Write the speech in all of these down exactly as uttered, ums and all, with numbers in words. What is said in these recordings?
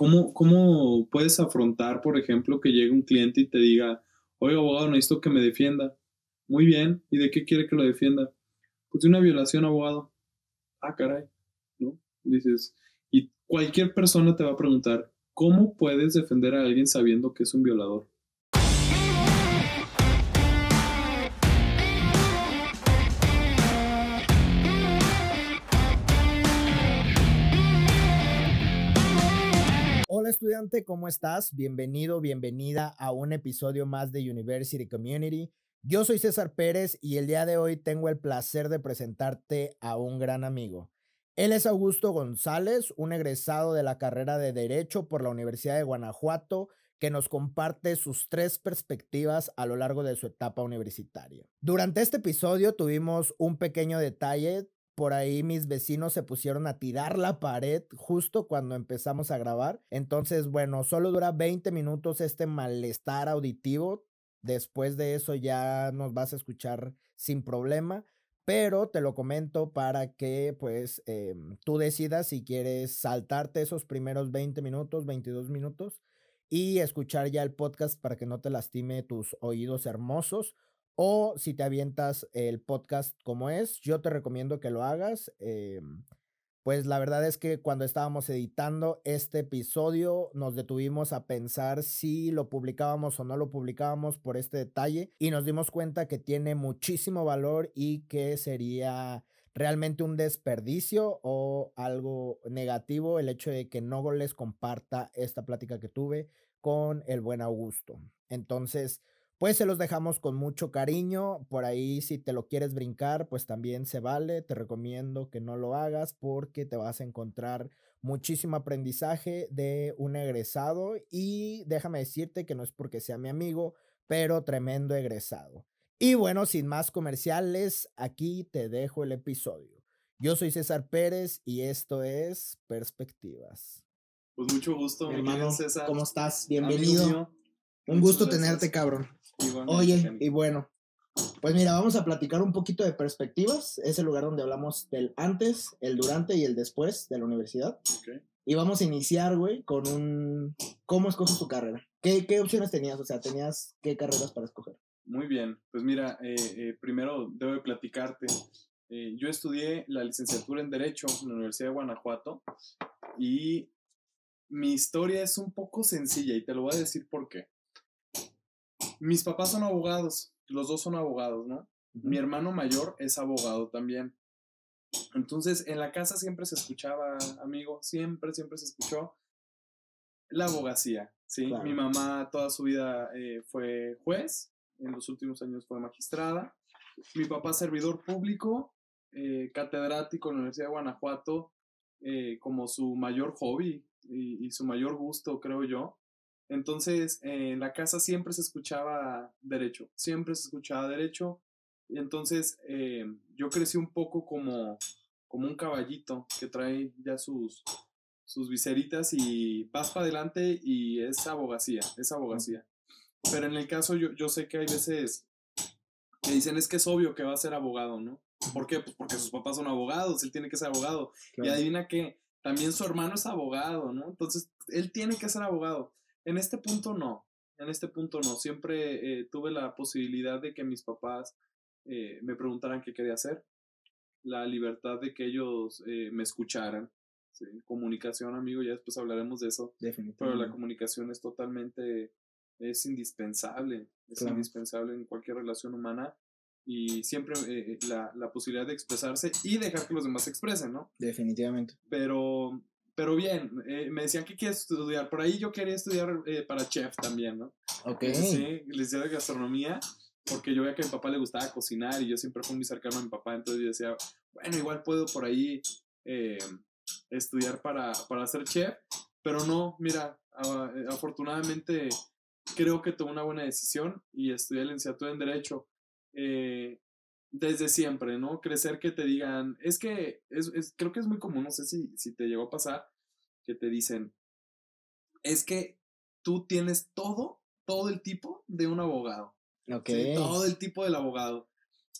¿cómo, cómo puedes afrontar, por ejemplo, que llegue un cliente y te diga, oye, abogado, necesito que me defienda? Muy bien, ¿y de qué quiere que lo defienda? Pues de una violación, abogado. Ah, caray, ¿no? Dices, y cualquier persona te va a preguntar, ¿cómo puedes defender a alguien sabiendo que es un violador? Hola estudiante, ¿cómo estás? Bienvenido, bienvenida a un episodio más de University Community. Yo soy César Pérez y el día de hoy tengo el placer de presentarte a un gran amigo. Él es Augusto González, un egresado de la carrera de Derecho por la Universidad de Guanajuato, que nos comparte sus tres perspectivas a lo largo de su etapa universitaria. Durante este episodio tuvimos un pequeño detalle. Por ahí mis vecinos se pusieron a tirar la pared justo cuando empezamos a grabar. Entonces, bueno, solo dura veinte minutos este malestar auditivo. Después de eso ya nos vas a escuchar sin problema, pero te lo comento para que pues eh, tú decidas si quieres saltarte esos primeros veinte minutos, veintidós minutos y escuchar ya el podcast para que no te lastime tus oídos hermosos, o si te avientas el podcast como es, yo te recomiendo que lo hagas. Eh, pues la verdad es que cuando estábamos editando este episodio nos detuvimos a pensar si lo publicábamos o no lo publicábamos por este detalle y nos dimos cuenta que tiene muchísimo valor y que sería realmente un desperdicio o algo negativo el hecho de que no les comparta esta plática que tuve con el buen Augusto. Entonces, pues se los dejamos con mucho cariño. Por ahí si te lo quieres brincar, pues también se vale. Te recomiendo que no lo hagas porque te vas a encontrar muchísimo aprendizaje de un egresado. Y déjame decirte que no es porque sea mi amigo, pero tremendo egresado. Y bueno, sin más comerciales, aquí te dejo el episodio. Yo soy César Pérez y esto es Perspectivas. Pues mucho gusto, mi hermano César. ¿Cómo estás? Bienvenido. Un gusto tenerte, cabrón. Oye, y bueno, pues mira, vamos a platicar un poquito de perspectivas. Es el lugar donde hablamos del antes, el durante y el después de la universidad. Okay. Y vamos a iniciar, güey, con un... ¿Cómo escoges tu carrera? ¿Qué, qué opciones tenías? O sea, ¿tenías qué carreras para escoger? Muy bien. Pues mira, eh, eh, primero debo de platicarte. Eh, yo estudié la licenciatura en Derecho en la Universidad de Guanajuato y mi historia es un poco sencilla y te lo voy a decir por qué. Mis papás son abogados, los dos son abogados, ¿no? Uh-huh. Mi hermano mayor es abogado también. Entonces, en la casa siempre se escuchaba, amigo, siempre, siempre se escuchó la abogacía, ¿sí? Claro. Mi mamá toda su vida eh, fue juez, en los últimos años fue magistrada. Mi papá servidor público, eh, catedrático en la Universidad de Guanajuato, eh, como su mayor hobby y, y su mayor gusto, creo yo. Entonces, eh, en la casa siempre se escuchaba derecho, siempre se escuchaba derecho. Y entonces, eh, yo crecí un poco como, como un caballito que trae ya sus, sus viseritas y vas para adelante y es abogacía, es abogacía. Pero en el caso, yo, yo sé que hay veces que dicen, es que es obvio que va a ser abogado, ¿no? ¿Por qué? Pues porque sus papás son abogados, él tiene que ser abogado. Claro. Y adivina qué, también su hermano es abogado, ¿no? Entonces, él tiene que ser abogado. En este punto no, en este punto no. Siempre eh, tuve la posibilidad de que mis papás eh, me preguntaran qué quería hacer, la libertad de que ellos eh, me escucharan. ¿Sí? Comunicación, amigo, ya después hablaremos de eso. Definitivamente. Pero la comunicación es totalmente, es indispensable, es claro. indispensable en cualquier relación humana y siempre eh, la, la posibilidad de expresarse y dejar que los demás se expresen, ¿no? Definitivamente. Pero... Pero bien, eh, me decían, ¿qué quieres estudiar? Por ahí yo quería estudiar eh, para chef también, ¿no? Ok. Sí, licenciado de gastronomía, porque yo veía que a mi papá le gustaba cocinar y yo siempre fui muy cercano a mi papá, entonces yo decía, bueno, igual puedo por ahí eh, estudiar para, para ser chef, pero no, mira, a, afortunadamente creo que tomé una buena decisión y estudié licenciatura en Derecho. Eh, Desde siempre, ¿no? Crecer que te digan, es que, es, es, creo que es muy común, no sé si, si te llegó a pasar, que te dicen, es que tú tienes todo, todo el tipo de un abogado. Okay. ¿Sí? Todo el tipo del abogado.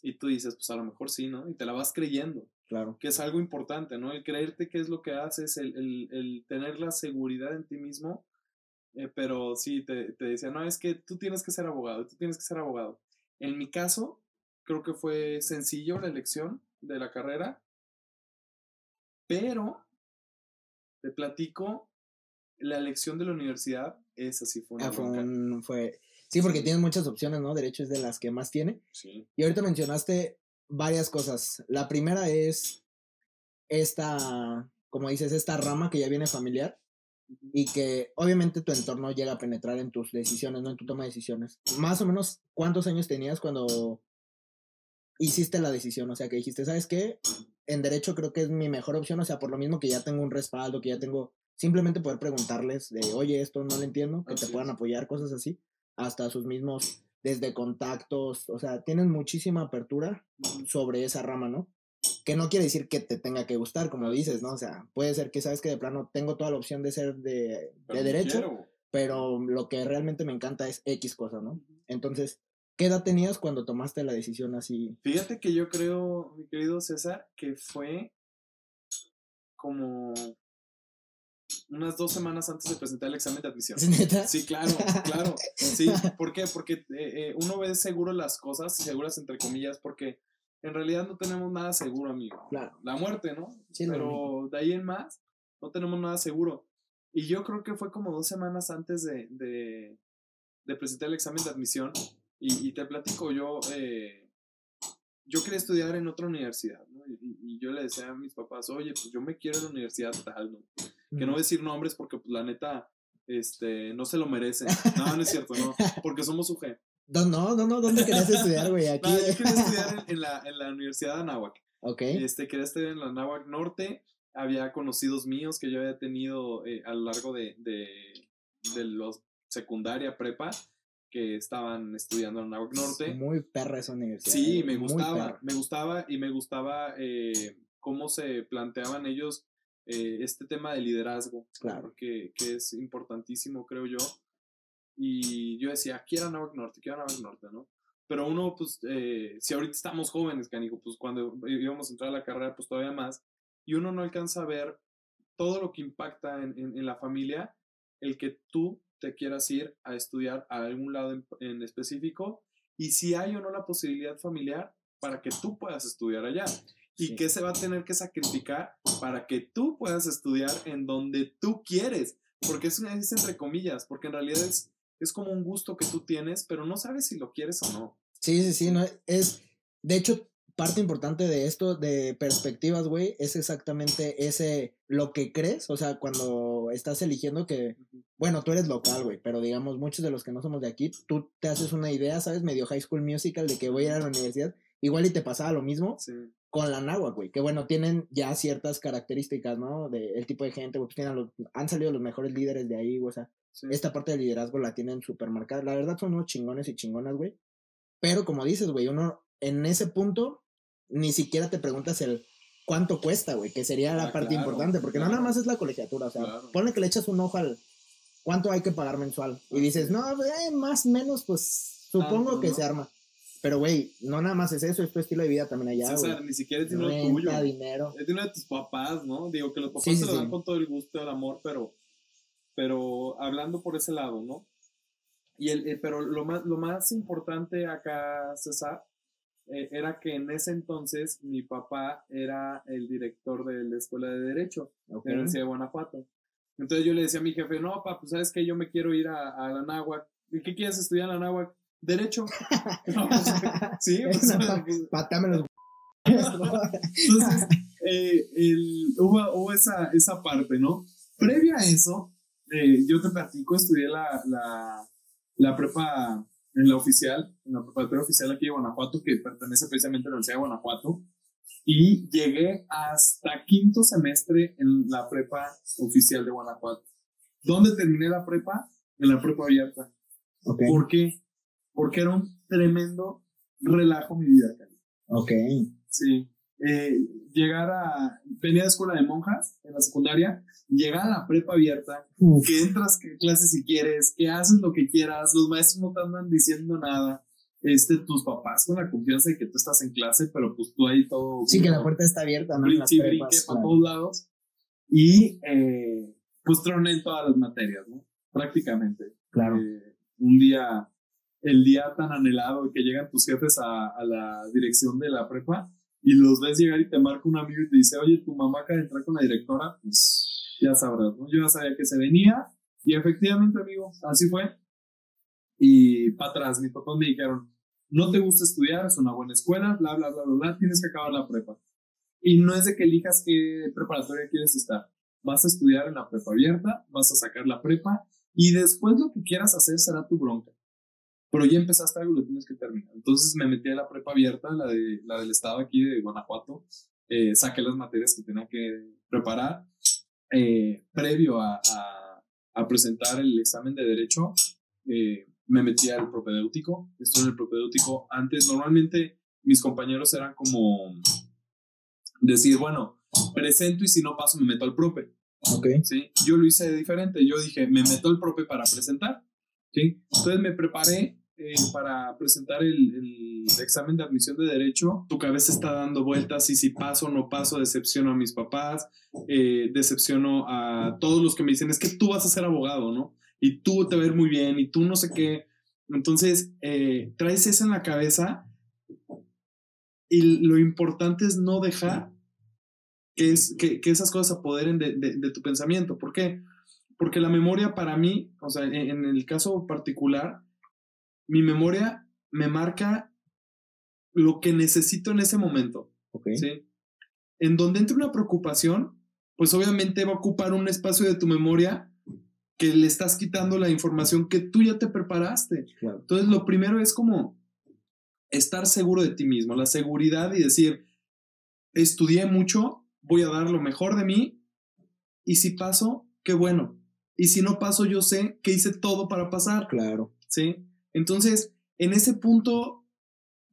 Y tú dices, pues a lo mejor sí, ¿no? Y te la vas creyendo. Claro. Que es algo importante, ¿no? El creerte qué es lo que haces, el, el, el tener la seguridad en ti mismo. Eh, pero sí, te, te decía, no, es que tú tienes que ser abogado, tú tienes que ser abogado. En mi caso, creo que fue sencillo la elección de la carrera, pero te platico, la elección de la universidad, esa sí fue una ah, fue, un, fue Sí, porque tienes muchas opciones, ¿no? Derecho es de las que más tiene. Sí. Y ahorita mencionaste varias cosas. La primera es esta, como dices, esta rama que ya viene familiar. Y que obviamente tu entorno llega a penetrar en tus decisiones, ¿no? En tu toma de decisiones. Más o menos, ¿cuántos años tenías cuando hiciste la decisión? O sea, que dijiste, ¿sabes qué? En derecho creo que es mi mejor opción. O sea, por lo mismo que ya tengo un respaldo, que ya tengo... Simplemente poder preguntarles de, oye, esto no lo entiendo, que así te puedan apoyar, cosas así. Hasta sus mismos, desde contactos. O sea, tienen muchísima apertura sobre esa rama, ¿no? Que no quiere decir que te tenga que gustar, como dices, ¿no? O sea, puede ser que, ¿sabes que de plano tengo toda la opción de ser de, de derecho, quiero. Pero lo que realmente me encanta es X cosa, ¿no? Entonces, ¿qué edad tenías cuando tomaste la decisión así? Fíjate que yo creo, mi querido César, que fue como unas dos semanas antes de presentar el examen de admisión. ¿Neta? Sí, claro, claro. Sí, ¿por qué? Porque eh, eh, uno ve seguro las cosas, seguras entre comillas, porque... En realidad no tenemos nada seguro, amigo. Claro. La muerte, ¿no? Sí, pero de ahí en más, no tenemos nada seguro. Y yo creo que fue como dos semanas antes de, de, de presentar el examen de admisión. Y, y te platico, yo, eh, yo quería estudiar en otra universidad, ¿no? Y, y yo le decía a mis papás, oye, pues yo me quiero en la universidad tal, ¿no? Mm. Que no decir nombres porque, pues, la neta, este, no se lo merecen. No, no es cierto, no. Porque somos U G. No, no, no, ¿dónde querías estudiar, güey? Aquí. No, yo quería estudiar en, en, la, en la Universidad de Anáhuac. Ok. Este, quería estudiar en la Anáhuac Norte. Había conocidos míos que yo había tenido eh, a lo largo de, de, de los secundaria, prepa, que estaban estudiando en la Anáhuac Norte. Muy perra esa universidad. Sí, eh, me gustaba, me gustaba y me gustaba eh, cómo se planteaban ellos eh, este tema de liderazgo. Claro. Que, que es importantísimo, creo yo. Y yo decía, quiero Anáhuac Norte, quiero Anáhuac Norte, ¿no? Pero uno, pues, eh, si ahorita estamos jóvenes, canijo, pues cuando íbamos a entrar a la carrera, pues todavía más. Y uno no alcanza a ver todo lo que impacta en, en, en la familia, el que tú te quieras ir a estudiar a algún lado en, en específico. Y si hay o no la posibilidad familiar para que tú puedas estudiar allá. Y sí. Que se va a tener que sacrificar para que tú puedas estudiar en donde tú quieres. Porque es una decisión entre comillas, porque en realidad es... Es como un gusto que tú tienes, pero no sabes si lo quieres o no. Sí, sí, sí. No, es, de hecho, parte importante de esto, de perspectivas, güey, es exactamente ese, lo que crees. O sea, cuando estás eligiendo que, bueno, tú eres local, güey, pero digamos, muchos de los que no somos de aquí, tú te haces una idea, ¿sabes? Medio High School Musical de que voy a ir a la universidad. Igual y te pasaba lo mismo sí. Con la Anáhuac, güey. Que, bueno, tienen ya ciertas características, ¿no? De el tipo de gente, güey, pues tienen los, han salido los mejores líderes de ahí, güey, o sea. Sí. Esta parte del liderazgo la tienen súper marcada. La verdad son unos chingones y chingonas, güey. Pero como dices, güey, uno en ese punto ni siquiera te preguntas el cuánto cuesta, güey, que sería la ah, parte claro, importante. Porque claro. No nada más es la colegiatura, o sea, claro. Ponle que le echas un ojo al cuánto hay que pagar mensual. Y dices, no, eh, más menos, pues supongo tanto, que ¿no? Se arma. Pero, güey, no nada más es eso, es tu estilo de vida también allá, César, güey. Ni siquiera es dinero tuyo. Dinero. Es dinero de tus papás, ¿no? Digo, que los papás sí, te sí, lo dan sí. Con todo el gusto, el amor, pero... Pero hablando por ese lado, ¿no? Y el, el, pero lo más, lo más importante acá, César, eh, era que en ese entonces mi papá era el director de la Escuela de Derecho okay. De la Universidad de Guanajuato. Entonces yo le decía a mi jefe, no, papá, pues sabes que yo me quiero ir a, a la Anáhuac. ¿Y qué quieres estudiar en la Anáhuac? Derecho. No, pues, sí, pues... Patámelos. Entonces, eh, el, hubo, hubo esa, esa parte, ¿no? Previo a eso... Eh, yo te platico, estudié la, la, la prepa en la oficial, en la preparatoria oficial aquí de Guanajuato, que pertenece precisamente a la Universidad de Guanajuato, y llegué hasta quinto semestre en la prepa oficial de Guanajuato. ¿Dónde terminé la prepa? En la prepa abierta. Okay. ¿Por qué? Porque era un tremendo relajo mi vida, Cali. Ok. Sí. Eh, llegar a, venía de escuela de monjas en la secundaria, llegar a la prepa abierta, uf. Que entras a clases si quieres, que haces lo que quieras, los maestros no te andan diciendo nada, este, tus papás con la confianza de que tú estás en clase, pero pues tú ahí todo... Sí, que la puerta está abierta, ¿no? Brinche, brinque, claro, para todos lados. Y eh, pues troné en todas las materias, ¿no? Prácticamente. Claro. Eh, un día, el día tan anhelado que llegan tus jefes a, a la dirección de la prepa y los ves llegar y te marca un amigo y te dice, oye, tu mamá acaba de entrar con la directora, pues ya sabrás, ¿no? Yo ya sabía que se venía y efectivamente, amigo, así fue. Y para atrás, mis papás me dijeron, no te gusta estudiar, es una buena escuela, bla, bla, bla, bla, bla, tienes que acabar la prepa. Y no es de que elijas qué preparatoria quieres estar. Vas a estudiar en la prepa abierta, vas a sacar la prepa y después lo que quieras hacer será tu bronca. Pero ya empezaste algo y lo tienes que terminar. Entonces me metí a la prepa abierta, la, de, la del estado aquí de Guanajuato. Eh, saqué las materias que tenía que preparar. Eh, previo a, a, a presentar el examen de Derecho, eh, me metí al propedéutico. Estuve en el propedéutico antes. Normalmente mis compañeros eran como... decir, bueno, presento y si no paso me meto al prope. Okay. ¿Sí? Yo lo hice diferente. Yo dije, me meto al prope para presentar. ¿Sí? Entonces me preparé eh, para presentar el, el examen de admisión de Derecho. Tu cabeza está dando vueltas y si paso o no paso, decepciono a mis papás, eh, decepciono a todos los que me dicen, es que tú vas a ser abogado, ¿no? Y tú te vas a ir muy bien y tú no sé qué. Entonces, eh, traes eso en la cabeza. Y lo importante es no dejar que, es, que, que esas cosas apoderen de, de, de tu pensamiento. ¿Por qué? Porque la memoria para mí, o sea, en, en el caso particular, mi memoria me marca lo que necesito en ese momento. Okay. ¿Sí? En donde entre una preocupación, pues obviamente va a ocupar un espacio de tu memoria que le estás quitando la información que tú ya te preparaste. Claro. Entonces, lo primero es como... estar seguro de ti mismo, la seguridad y decir, estudié mucho, voy a dar lo mejor de mí y si paso, qué bueno. Y si no paso, yo sé que hice todo para pasar. Claro. ¿Sí? Entonces, en ese punto,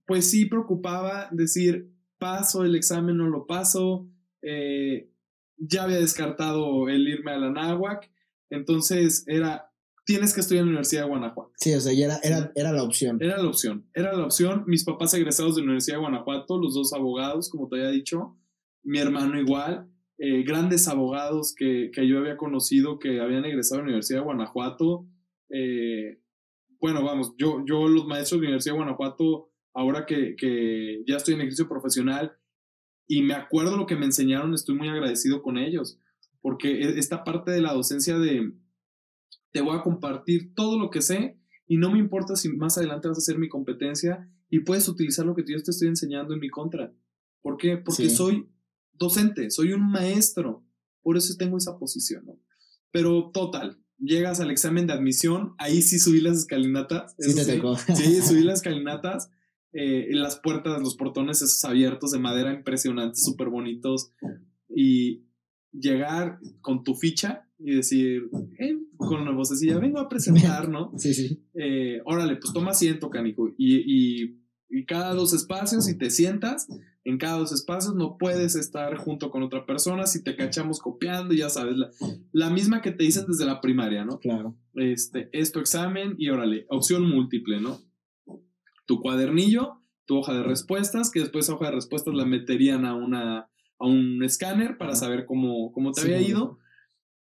pues sí preocupaba decir, paso el examen, no lo paso, eh, ya había descartado el irme a la Anáhuac, entonces era... tienes que estudiar en la Universidad de Guanajuato. Sí, o sea, ya era, era, era la opción. Era la opción, era la opción. Mis papás egresados de la Universidad de Guanajuato, los dos abogados, como te había dicho, mi hermano igual, eh, grandes abogados que, que yo había conocido que habían egresado de la Universidad de Guanajuato. Eh, bueno, vamos, yo, yo los maestros de la Universidad de Guanajuato, ahora que, que ya estoy en ejercicio profesional, y me acuerdo lo que me enseñaron, estoy muy agradecido con ellos, porque esta parte de la docencia de... te voy a compartir todo lo que sé y no me importa si más adelante vas a hacer mi competencia y puedes utilizar lo que yo te estoy enseñando en mi contra. ¿Por qué? Porque sí. Soy docente, soy un maestro, por eso tengo esa posición, ¿no? Pero total, llegas al examen de admisión, ahí sí subí las escalinatas. Sí, te sí, sí, subí las escalinatas, eh, las puertas, los portones esos abiertos de madera impresionantes, súper bonitos y llegar con tu ficha y decir, eh, con la vocecilla, vengo a presentar, ¿no? Sí, sí. Eh, órale, pues toma asiento, canijo. Y, y, y cada dos espacios, y te sientas, en cada dos espacios no puedes estar junto con otra persona, si te cachamos copiando, ya sabes, la, la misma que te dicen desde la primaria, ¿no? Claro. Este, es tu examen y órale, opción múltiple, ¿no? Tu cuadernillo, tu hoja de respuestas, que después esa hoja de respuestas la meterían a una... a un escáner para saber cómo, cómo te sí, había ido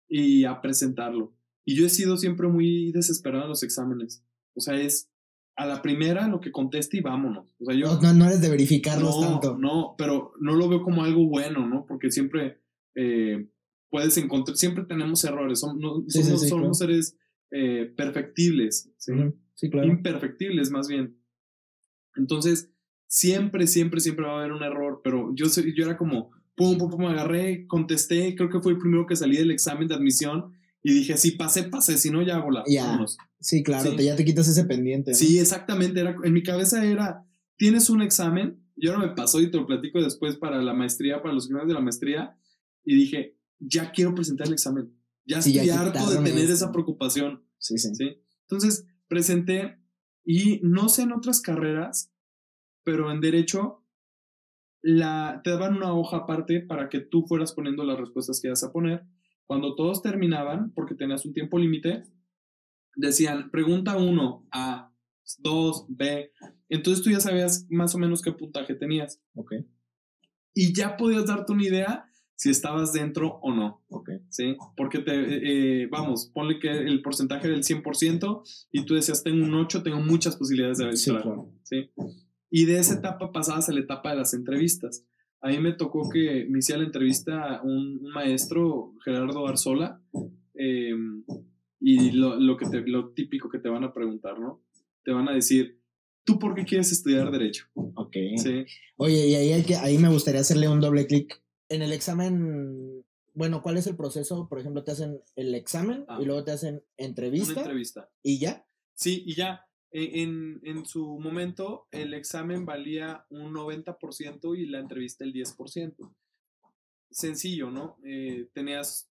y a presentarlo. Y yo he sido siempre muy desesperado en los exámenes. O sea, es a la primera lo que conteste y vámonos. O sea, yo, no, no, no eres de verificarlos no, tanto. No, pero no lo veo como algo bueno, ¿no? Porque siempre eh, puedes encontrar, siempre tenemos errores. Som, no, sí, somos sí, sí, somos claro. seres eh, perfectibles, ¿sí? Uh-huh. Sí, claro. Imperfectibles más bien. Entonces, siempre, siempre, siempre va a haber un error, pero yo, yo era como... Pum, pum, pum, me agarré, contesté, creo que fue el primero que salí del examen de admisión y dije, sí, pasé, pasé, si no ya hago la... Ya, sí, claro, ¿sí? Te, ya te quitas ese pendiente, ¿no? Sí, exactamente, era, en mi cabeza era, tienes un examen, y ahora me pasó y te lo platico después para la maestría, para los exámenes de la maestría, y dije, ya quiero presentar el examen, ya sí, estoy ya harto de tener esa preocupación. Sí, sí, sí. Entonces, presenté, y no sé en otras carreras, pero en Derecho... La, te daban una hoja aparte para que tú fueras poniendo las respuestas que ibas a poner. Cuando todos terminaban, porque tenías un tiempo límite, decían, pregunta uno a dos B. Entonces tú ya sabías más o menos qué puntaje tenías. Ok. Y ya podías darte una idea si estabas dentro o no. Ok. ¿Sí? Porque te, eh, vamos, ponle que el porcentaje era el cien por ciento y tú decías, tengo un ocho, tengo muchas posibilidades de entrar. Sí, claro. ¿Sí? Y de esa etapa pasabas a la etapa de las entrevistas. A mí me tocó que me hiciera la entrevista a un, un maestro, Gerardo Arzola, eh, y lo, lo, que te, lo típico que te van a preguntar, ¿no? Te van a decir, ¿tú por qué quieres estudiar Derecho? Ok. Sí. Oye, y ahí, hay que, ahí me gustaría hacerle un doble clic. En el examen, bueno, ¿cuál es el proceso? Por ejemplo, te hacen el examen ah, y luego te hacen entrevista. Una entrevista. ¿Y ya? Sí, y ya. En, en su momento, el examen valía un noventa por ciento y la entrevista el diez por ciento. Sencillo, ¿no? Eh, tenías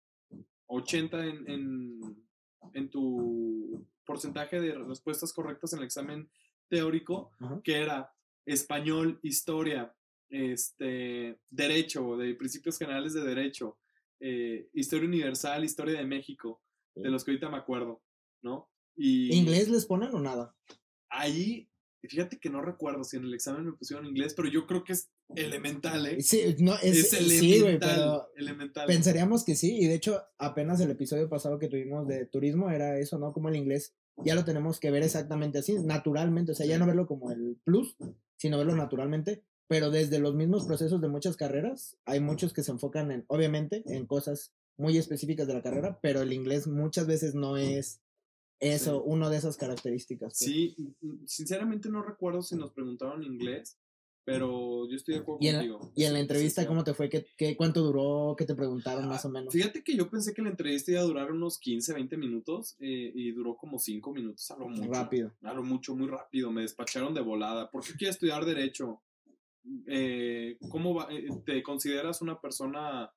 ochenta en, en, en tu porcentaje de respuestas correctas en el examen teórico, uh-huh, que era español, historia, este, derecho, de principios generales de derecho, eh, historia universal, historia de México, uh-huh, de los que ahorita me acuerdo, ¿no? Y ¿inglés les ponen o nada? Ahí, fíjate que no recuerdo si en el examen me pusieron inglés, pero yo creo que es elemental, ¿eh? Sí, no, es, es elemental, sí, wey, pero elemental. Pensaríamos que sí, y de hecho, apenas el episodio pasado que tuvimos de turismo era eso, ¿no? Como el inglés, ya lo tenemos que ver exactamente así, naturalmente, o sea, ya no verlo como el plus, sino verlo naturalmente, pero desde los mismos procesos de muchas carreras, hay muchos que se enfocan en, obviamente, en cosas muy específicas de la carrera, pero el inglés muchas veces no es eso, sí, una de esas características. Pues. Sí, sinceramente no recuerdo si nos preguntaron inglés, pero yo estoy de acuerdo ¿Y contigo. La, ¿Y en la entrevista sí, cómo te fue? ¿Qué, qué, ¿Cuánto duró? ¿Qué te preguntaron ah, más o menos? Fíjate que yo pensé que la entrevista iba a durar unos quince, veinte minutos eh, y duró como cinco minutos, a lo mucho. Rápido. A lo mucho, muy rápido. Me despacharon de volada. ¿Por qué quieres estudiar Derecho? Eh, ¿Cómo va, eh, te consideras una persona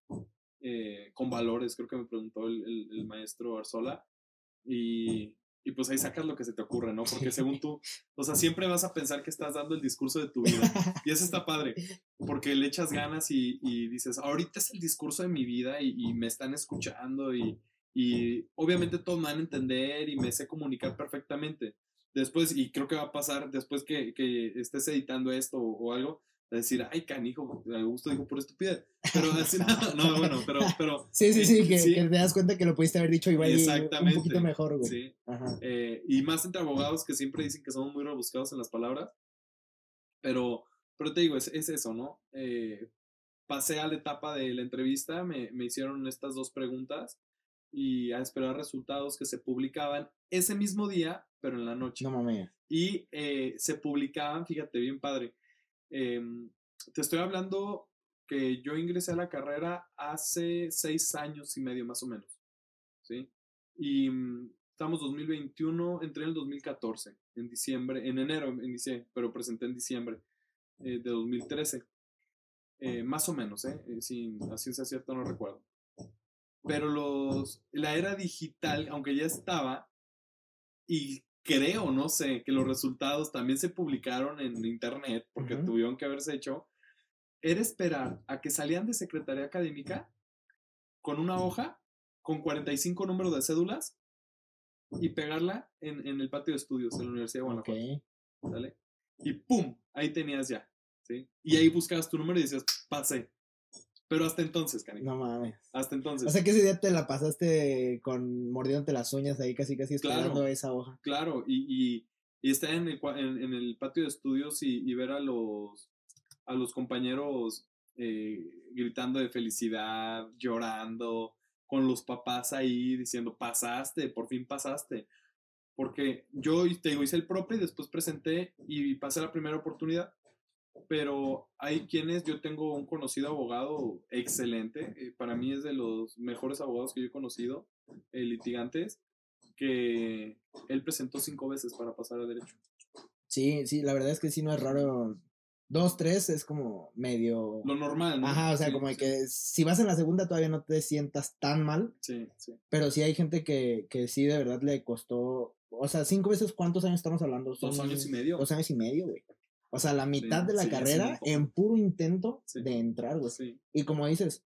eh, con valores? Creo que me preguntó el, el, el maestro Arzola. Y, y pues ahí sacas lo que se te ocurre, ¿no? Porque según tú, o sea, siempre vas a pensar que estás dando el discurso de tu vida. Y eso está padre, porque le echas ganas y, y dices, ahorita es el discurso de mi vida y, y me están escuchando y, y obviamente todos me van a entender y me sé comunicar perfectamente. Después, y creo que va a pasar después que, que estés editando esto o, o algo, de decir, ay, canijo, Augusto dijo por estupidez. Pero así nada, no, bueno, pero... pero sí, sí, sí, eh, que, sí, que te das cuenta que lo pudiste haber dicho igual un poquito mejor, güey. Sí. Ajá. Eh, y más entre abogados que siempre dicen que somos muy rebuscados en las palabras. Pero, pero te digo, es, es eso, ¿no? Eh, pasé a la etapa de la entrevista, me, me hicieron estas dos preguntas y a esperar resultados que se publicaban ese mismo día, pero en la noche. No mames. Y eh, se publicaban, fíjate, bien padre. Eh, te estoy hablando que yo ingresé a la carrera hace seis años y medio más o menos, ¿sí? Y um, estamos dos mil veintiuno, entré en el dos mil catorce, en diciembre, en enero inicié, pero presenté en diciembre eh, de dos mil trece, eh, más o menos, ¿eh? eh sin, a ciencia cierta no recuerdo. Pero los, la era digital, aunque ya estaba, y creo, no sé, que los resultados también se publicaron en internet porque uh-huh, tuvieron que haberse hecho, era esperar a que salían de secretaría académica con una hoja, con cuarenta y cinco números de cédulas y pegarla en, en el patio de estudios de la Universidad de Guanajuato. Okay. ¿Sale? Y ¡pum! Ahí tenías ya, ¿sí? Y ahí buscabas tu número y decías, pasé. Pero hasta entonces, cariño. No mames. Hasta entonces. O sea que ese día te la pasaste con mordiéndote las uñas ahí casi casi esperando, claro, esa hoja. Claro, y, y, y estar en el, en, en el patio de estudios y, y ver a los, a los compañeros eh, gritando de felicidad, llorando, con los papás ahí diciendo, pasaste, por fin pasaste. Porque yo te digo, hice el propio y después presenté y pasé la primera oportunidad. Pero hay quienes, yo tengo un conocido abogado excelente, eh, para mí es de los mejores abogados que yo he conocido, eh, litigantes, que él presentó cinco veces para pasar a Derecho. Sí, sí, la verdad es que sí, no es raro, dos, tres es como medio... Lo normal, ¿no? Ajá, o sea, sí, como sí, que si vas en la segunda todavía no te sientas tan mal, sí, sí, pero sí hay gente que, que sí de verdad le costó, o sea, cinco veces, ¿cuántos años estamos hablando? Son dos años y medio. Dos años y medio, güey. O sea, la mitad sí, de la sí, carrera sí, en puro intento sí, de entrar, güey. Sí. Y como dices,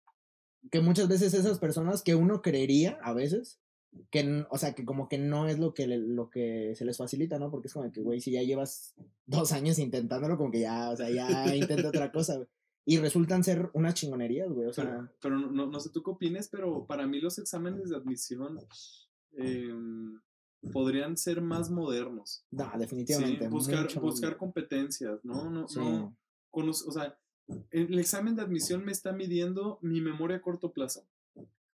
que muchas veces esas personas que uno creería, a veces, que, o sea, que como que no es lo que, le, lo que se les facilita, ¿no? Porque es como que, güey, si ya llevas dos años intentándolo, como que ya, o sea, ya intenta otra cosa, güey. Y resultan ser unas chingonerías, güey, o sea... Pero, pero no, no sé tú qué opines, pero para mí los exámenes de admisión eh, podrían ser más modernos. No, definitivamente. Sí, buscar, buscar competencias, ¿no? No, sí. no con, o sea, el examen de admisión me está midiendo mi memoria a corto plazo.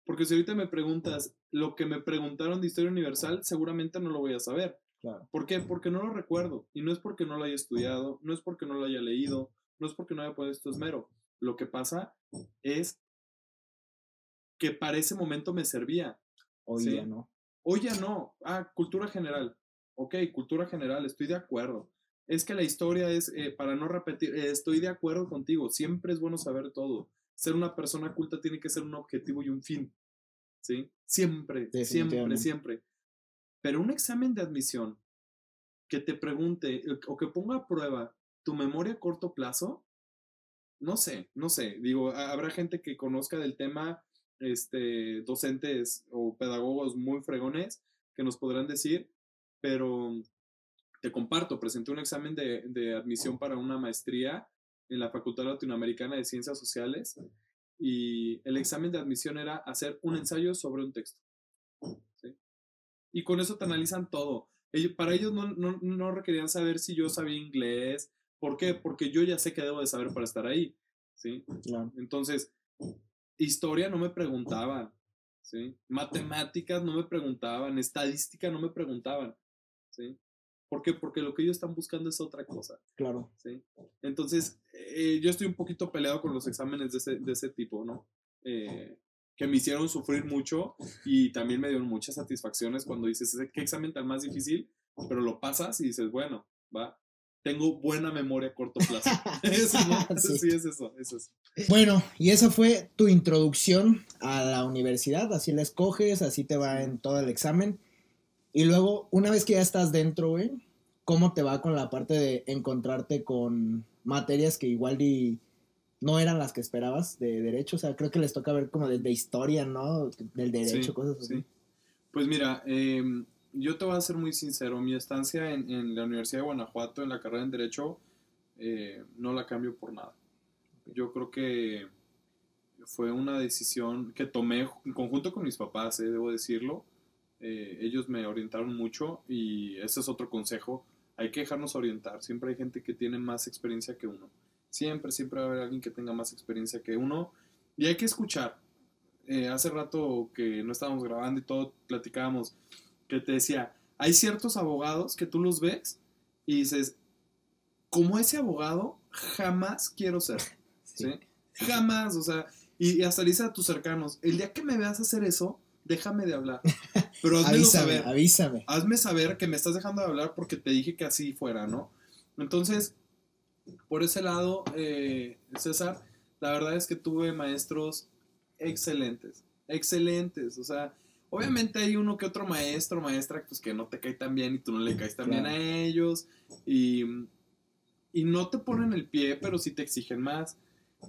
Porque si ahorita me preguntas lo que me preguntaron de Historia Universal, seguramente no lo voy a saber. Claro. ¿Por qué? Porque no lo recuerdo. Y no es porque no lo haya estudiado, no es porque no lo haya leído, no es porque no haya puesto esmero. Lo que pasa es que para ese momento me servía. Hoy ¿sí? ya no. Hoy ya no. Ah, cultura general. Ok, cultura general, estoy de acuerdo. Es que la historia es, eh, para no repetir, eh, estoy de acuerdo contigo. Siempre es bueno saber todo. Ser una persona culta tiene que ser un objetivo y un fin. ¿Sí? Siempre, siempre, siempre. Pero un examen de admisión que te pregunte o que ponga a prueba tu memoria a corto plazo, no sé, no sé. Digo, habrá gente que conozca del tema, este, docentes o pedagogos muy fregones que nos podrán decir, pero te comparto, presenté un examen de, de admisión para una maestría en la Facultad Latinoamericana de Ciencias Sociales, y el examen de admisión era hacer un ensayo sobre un texto. ¿Sí? Y con eso te analizan todo. Ellos, para ellos no, no, no requerían saber si yo sabía inglés. ¿Por qué? Porque yo ya sé que debo de saber para estar ahí. ¿Sí? Claro. Entonces, historia no me preguntaban. ¿Sí? Matemáticas no me preguntaban. Estadística no me preguntaban. ¿Sí? ¿Por qué? Porque lo que ellos están buscando es otra cosa. Claro. ¿Sí? Entonces, eh, yo estoy un poquito peleado con los exámenes de ese, de ese tipo, ¿no? Eh, que me hicieron sufrir mucho y también me dieron muchas satisfacciones cuando dices, ¿qué examen tan más difícil? Pero lo pasas y dices, bueno, va, tengo buena memoria a corto plazo. Eso, ¿no? Sí. Sí, es eso, es eso. Bueno, y esa fue tu introducción a la universidad. Así la escoges, así te va en todo el examen. Y luego, una vez que ya estás dentro, güey, ¿cómo te va con la parte de encontrarte con materias que igual y no eran las que esperabas de derecho? O sea, creo que les toca ver como desde historia, ¿no? Del derecho, sí, cosas así. Sí. Pues mira, eh, yo te voy a ser muy sincero. Mi estancia en, en la Universidad de Guanajuato, en la carrera en Derecho, eh, no la cambio por nada. Yo creo que fue una decisión que tomé en conjunto con mis papás, eh, debo decirlo. Eh, ellos me orientaron mucho y ese es otro consejo, hay que dejarnos orientar, siempre hay gente que tiene más experiencia que uno, siempre, siempre va a haber alguien que tenga más experiencia que uno y hay que escuchar. Eh, hace rato que no estábamos grabando y todo, platicábamos, que te decía, hay ciertos abogados que tú los ves y dices, como ese abogado jamás quiero ser, ¿sí? Sí. Jamás, o sea, y, y hasta le dices a tus cercanos, el día que me veas hacer eso, déjame de hablar, pero hazme saber, avísame. Hazme saber que me estás dejando de hablar porque te dije que así fuera, ¿no? Entonces, por ese lado, eh, César, la verdad es que tuve maestros excelentes, excelentes, o sea, obviamente hay uno que otro maestro, maestra, pues que no te cae tan bien y tú no le caes tan claro. bien a ellos y, y no te ponen el pie, pero sí te exigen más.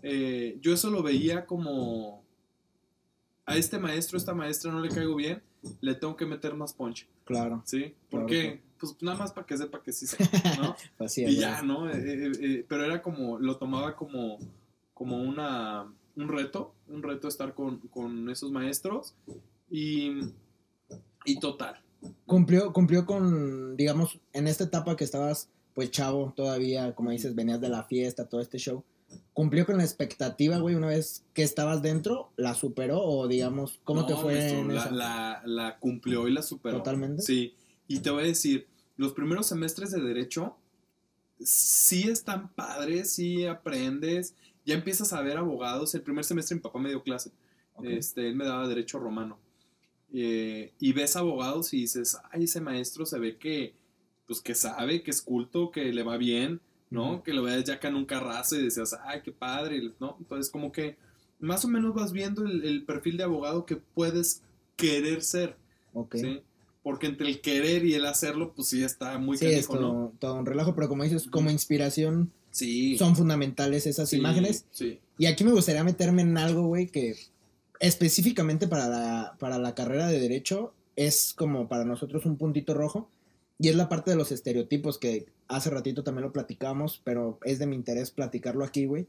Eh, yo eso lo veía como... a este maestro, esta maestra no le caigo bien, le tengo que meter más ponche. Claro. ¿Sí? ¿Por claro, qué? Claro. Pues nada más para que sepa que sí sé, ¿no? Así es. Y ya, ¿no? Eh, eh, eh, pero era como, lo tomaba como, como una, un reto, un reto estar con, con esos maestros y, y total. Cumplió, cumplió con, digamos, en esta etapa que estabas, pues chavo, todavía, como dices, venías de la fiesta, todo este show. ¿Cumplió con la expectativa, güey, una vez que estabas dentro? ¿La superó o, digamos, cómo no, te fue maestro, en la, esa? La, la cumplió y la superó. ¿Totalmente? Sí, y te voy a decir, los primeros semestres de Derecho sí están padres, sí aprendes, ya empiezas a ver abogados. El primer semestre mi papá me dio clase, okay. este, él me daba Derecho Romano. Eh, y ves abogados y dices, ay, ese maestro se ve que, pues, que sabe, que es culto, que le va bien. ¿No? Que lo veas ya acá en un carrazo y decías, ay, qué padre, ¿no? Entonces, como que más o menos vas viendo el, el perfil de abogado que puedes querer ser, okay. ¿Sí? Porque entre el querer y el hacerlo, pues sí está muy sí, canijo, ¿no? Todo un relajo, pero como dices, como inspiración sí. son fundamentales esas sí, imágenes. Sí. Y aquí me gustaría meterme en algo, güey, que específicamente para la, para la carrera de Derecho es como para nosotros un puntito rojo, y es la parte de los estereotipos que hace ratito también lo platicamos, pero es de mi interés platicarlo aquí, güey.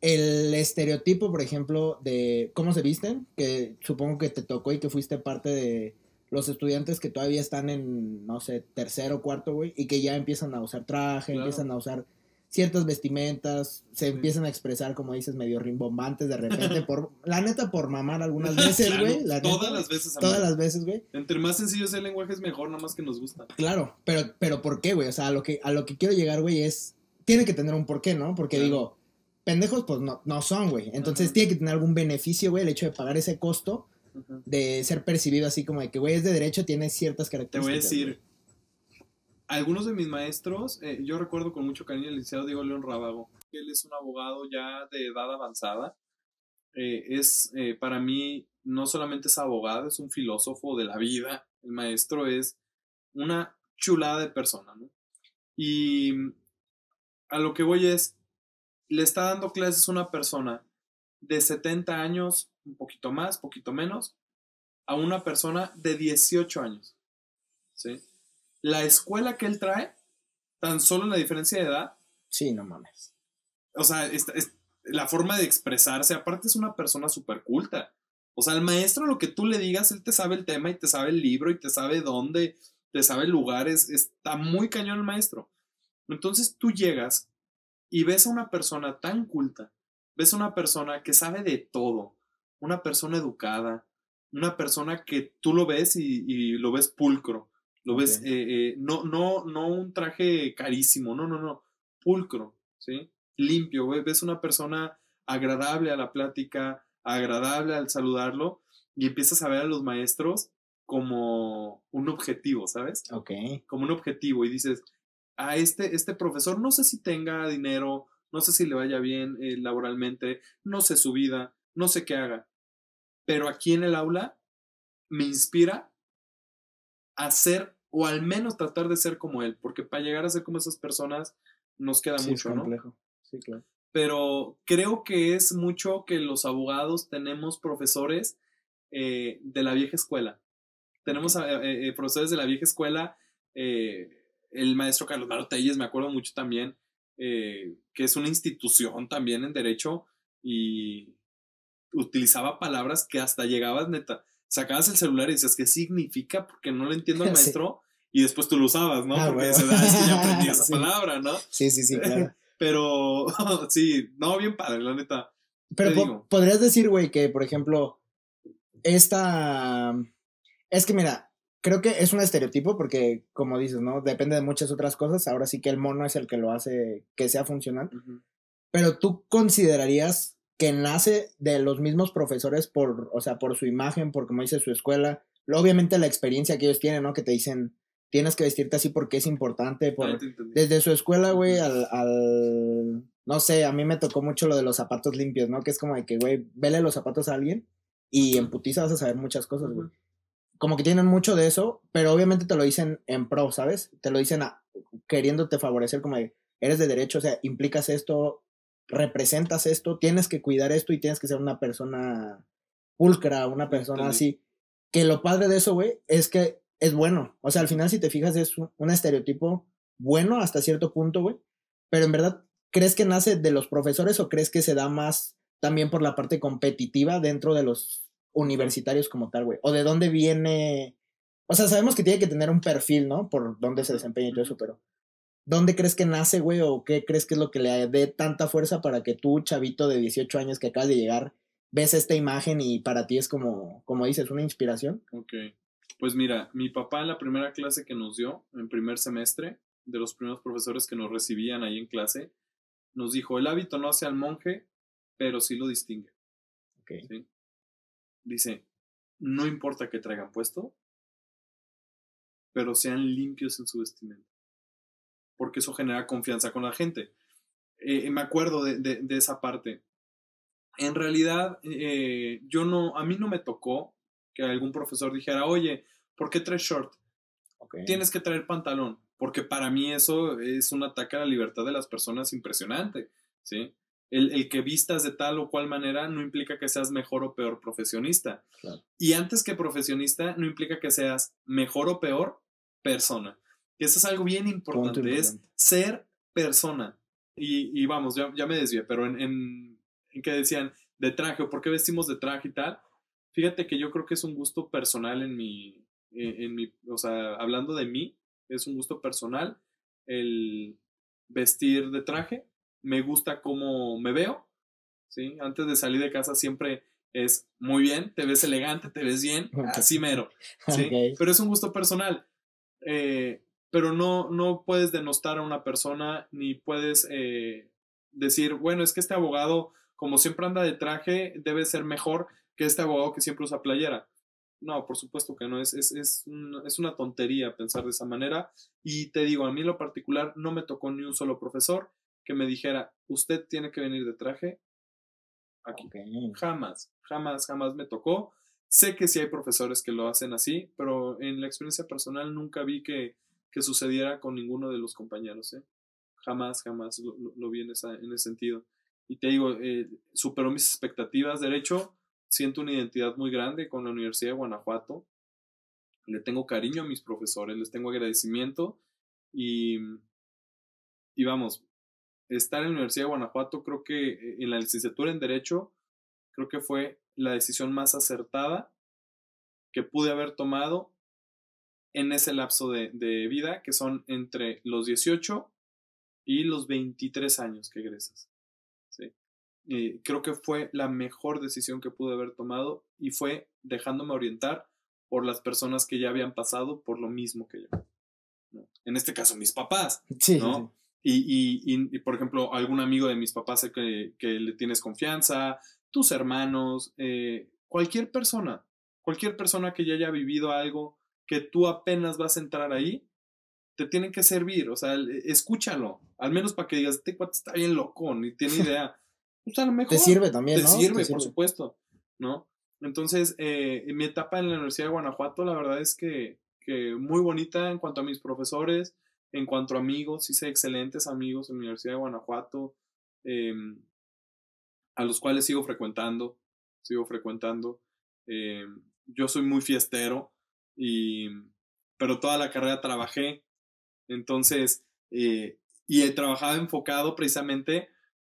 El estereotipo, por ejemplo, de cómo se visten, que supongo que te tocó y que fuiste parte de los estudiantes que todavía están en, no sé, tercero o cuarto, güey, y que ya empiezan a usar traje, claro. empiezan a usar ciertas vestimentas, se sí. empiezan a expresar, como dices, medio rimbombantes de repente, por la neta, por mamar algunas veces, güey. Claro, la todas neta, las veces. Todas las veces, güey. Entre más sencillo sea el lenguaje es mejor, nada más que nos gusta. Claro, pero, pero ¿por qué, güey? O sea, a lo que, a lo que quiero llegar, güey, es... Tiene que tener un porqué, ¿no? Porque claro. digo, pendejos, pues no, no son, güey. Entonces, ajá. tiene que tener algún beneficio, güey, el hecho de pagar ese costo, ajá. de ser percibido así como de que, güey, es de derecho, tiene ciertas características. Te voy a decir... Wey. Algunos de mis maestros, eh, yo recuerdo con mucho cariño el licenciado Diego León Rábago. Él es un abogado ya de edad avanzada. Eh, es, eh, para mí, no solamente es abogado, es un filósofo de la vida. El maestro es una chulada de persona, ¿no? Y a lo que voy es, le está dando clases a una persona de setenta años, un poquito más, poquito menos, a una persona de dieciocho años, ¿sí? La escuela que él trae, tan solo en la diferencia de edad. Sí, no mames. O sea, es, es, la forma de expresarse, aparte es una persona súper culta. O sea, el maestro, lo que tú le digas, él te sabe el tema y te sabe el libro y te sabe dónde, te sabe lugares. Está muy cañón el maestro. Entonces tú llegas y ves a una persona tan culta, ves a una persona que sabe de todo, una persona educada, una persona que tú lo ves y, y lo ves pulcro. Lo okay. ves, eh, eh, no, no, no un traje carísimo, no, no, no, pulcro, ¿sí? Limpio, ¿ves? Ves una persona agradable a la plática, agradable al saludarlo, y empiezas a ver a los maestros como un objetivo, ¿sabes? Ok. Como un objetivo, y dices, a este, este profesor no sé si tenga dinero, no sé si le vaya bien eh, laboralmente, no sé su vida, no sé qué haga, pero aquí en el aula me inspira a ser o al menos tratar de ser como él, porque para llegar a ser como esas personas nos queda sí, mucho, es complejo. ¿No? Sí, claro. Pero creo que es mucho que los abogados tenemos profesores eh, de la vieja escuela. Tenemos eh, eh, profesores de la vieja escuela, eh, el maestro Carlos Marotelles, me acuerdo mucho también, eh, que es una institución también en derecho y utilizaba palabras que hasta llegabas neta. Sacabas el celular y decías, ¿qué significa? Porque no lo entiendo al maestro. Sí. Y después tú lo usabas, ¿no? Ah, porque bueno. se da, es que ya aprendí esa sí. palabra, ¿no? Sí, sí, sí, claro. Pero, sí, no, bien padre, la neta. Pero po- podrías decir, güey, que, por ejemplo, esta... Es que, mira, creo que es un estereotipo porque, como dices, ¿no? Depende de muchas otras cosas. Ahora sí que el mono es el que lo hace que sea funcional. Uh-huh. Pero tú considerarías... que nace de los mismos profesores por, o sea, por su imagen, por como dice su escuela, luego, obviamente la experiencia que ellos tienen, ¿no? Que te dicen, tienes que vestirte así porque es importante, por, desde su escuela, güey, al, al, no sé, a mí me tocó mucho lo de los zapatos limpios, ¿no? Que es como de que, güey, vele los zapatos a alguien y en putiza vas a saber muchas cosas, güey. Como que tienen mucho de eso, pero obviamente te lo dicen en pro, ¿sabes? Te lo dicen a, queriéndote favorecer, como de, eres de derecho, o sea, implicas esto... representas esto, tienes que cuidar esto y tienes que ser una persona pulcra, una persona sí. así. Que lo padre de eso, güey, es que es bueno. O sea, al final, si te fijas, es un estereotipo bueno hasta cierto punto, güey. Pero en verdad, ¿crees que nace de los profesores o crees que se da más también por la parte competitiva dentro de los universitarios como tal, güey? ¿O de dónde viene? O sea, sabemos que tiene que tener un perfil, ¿no? Por dónde se desempeña y todo eso, pero... ¿dónde crees que nace, güey? ¿O qué crees que es lo que le dé tanta fuerza para que tú, chavito de dieciocho años que acabas de llegar, ves esta imagen y para ti es como, como dices, una inspiración? Ok. Pues mira, mi papá en la primera clase que nos dio, en primer semestre, de los primeros profesores que nos recibían ahí en clase, nos dijo, el hábito no hace al monje, pero sí lo distingue. Ok. ¿Sí? Dice, no importa que traigan puesto, pero sean limpios en su vestimenta. Porque eso genera confianza con la gente. Eh, me acuerdo de, de, de esa parte. En realidad, eh, yo no, a mí no me tocó que algún profesor dijera, oye, ¿por qué traes short? Okay. Tienes que traer pantalón. Porque para mí eso es un ataque a la libertad de las personas impresionante, ¿sí? El, el que vistas de tal o cual manera no implica que seas mejor o peor profesionista. Claro. Y antes que profesionista, no implica que seas mejor o peor persona. Y eso es algo bien importante, Punto es importante. ser persona. Y, y vamos, ya, ya me desvié, pero en, en, en que decían de traje o por qué vestimos de traje y tal, fíjate que yo creo que es un gusto personal en mi, en, en mi, o sea, hablando de mí, es un gusto personal el vestir de traje. Me gusta cómo me veo, ¿sí? Antes de salir de casa siempre es muy bien, te ves elegante, te ves bien, okay. así mero, ¿sí? Okay. Pero es un gusto personal. Eh, pero no, no puedes denostar a una persona, ni puedes eh, decir, bueno, es que este abogado, como siempre anda de traje, debe ser mejor que este abogado que siempre usa playera. No, por supuesto que no, es, es, es, una, es una tontería pensar de esa manera. Y te digo, a mí en lo particular no me tocó ni un solo profesor que me dijera, usted tiene que venir de traje aquí. Okay. Jamás, jamás, jamás me tocó. Sé que sí hay profesores que lo hacen así, pero en la experiencia personal nunca vi que, que sucediera con ninguno de los compañeros. ¿eh? Jamás, jamás lo, lo, lo vi en, esa, en ese sentido. Y te digo, eh, superó mis expectativas. De hecho, siento una identidad muy grande con la Universidad de Guanajuato. Le tengo cariño a mis profesores, les tengo agradecimiento. Y, y vamos... Estar en la Universidad de Guanajuato, creo que en la licenciatura en Derecho, creo que fue la decisión más acertada que pude haber tomado en ese lapso de, de vida, que son entre los dieciocho y los veintitrés años que egresas. ¿Sí? Y creo que fue la mejor decisión que pude haber tomado y fue dejándome orientar por las personas que ya habían pasado por lo mismo que yo. ¿No? En este caso, mis papás, sí, ¿no? Sí, sí. Y, y, y, y, por ejemplo, algún amigo de mis papás que, que le tienes confianza, tus hermanos, eh, cualquier persona, cualquier persona que ya haya vivido algo, que tú apenas vas a entrar ahí, te tienen que servir, o sea, escúchalo, al menos para que digas, este cuate está bien loco, ni tiene idea. O sea, a lo mejor te sirve también, ¿no? Te sirve, por supuesto, ¿no? Entonces, eh, en mi etapa en la Universidad de Guanajuato, la verdad es que, que muy bonita en cuanto a mis profesores. En cuanto a amigos, hice excelentes amigos en la Universidad de Guanajuato, eh, a los cuales sigo frecuentando, sigo frecuentando. Eh, yo soy muy fiestero, y, pero toda la carrera trabajé, entonces, eh, y he trabajado enfocado precisamente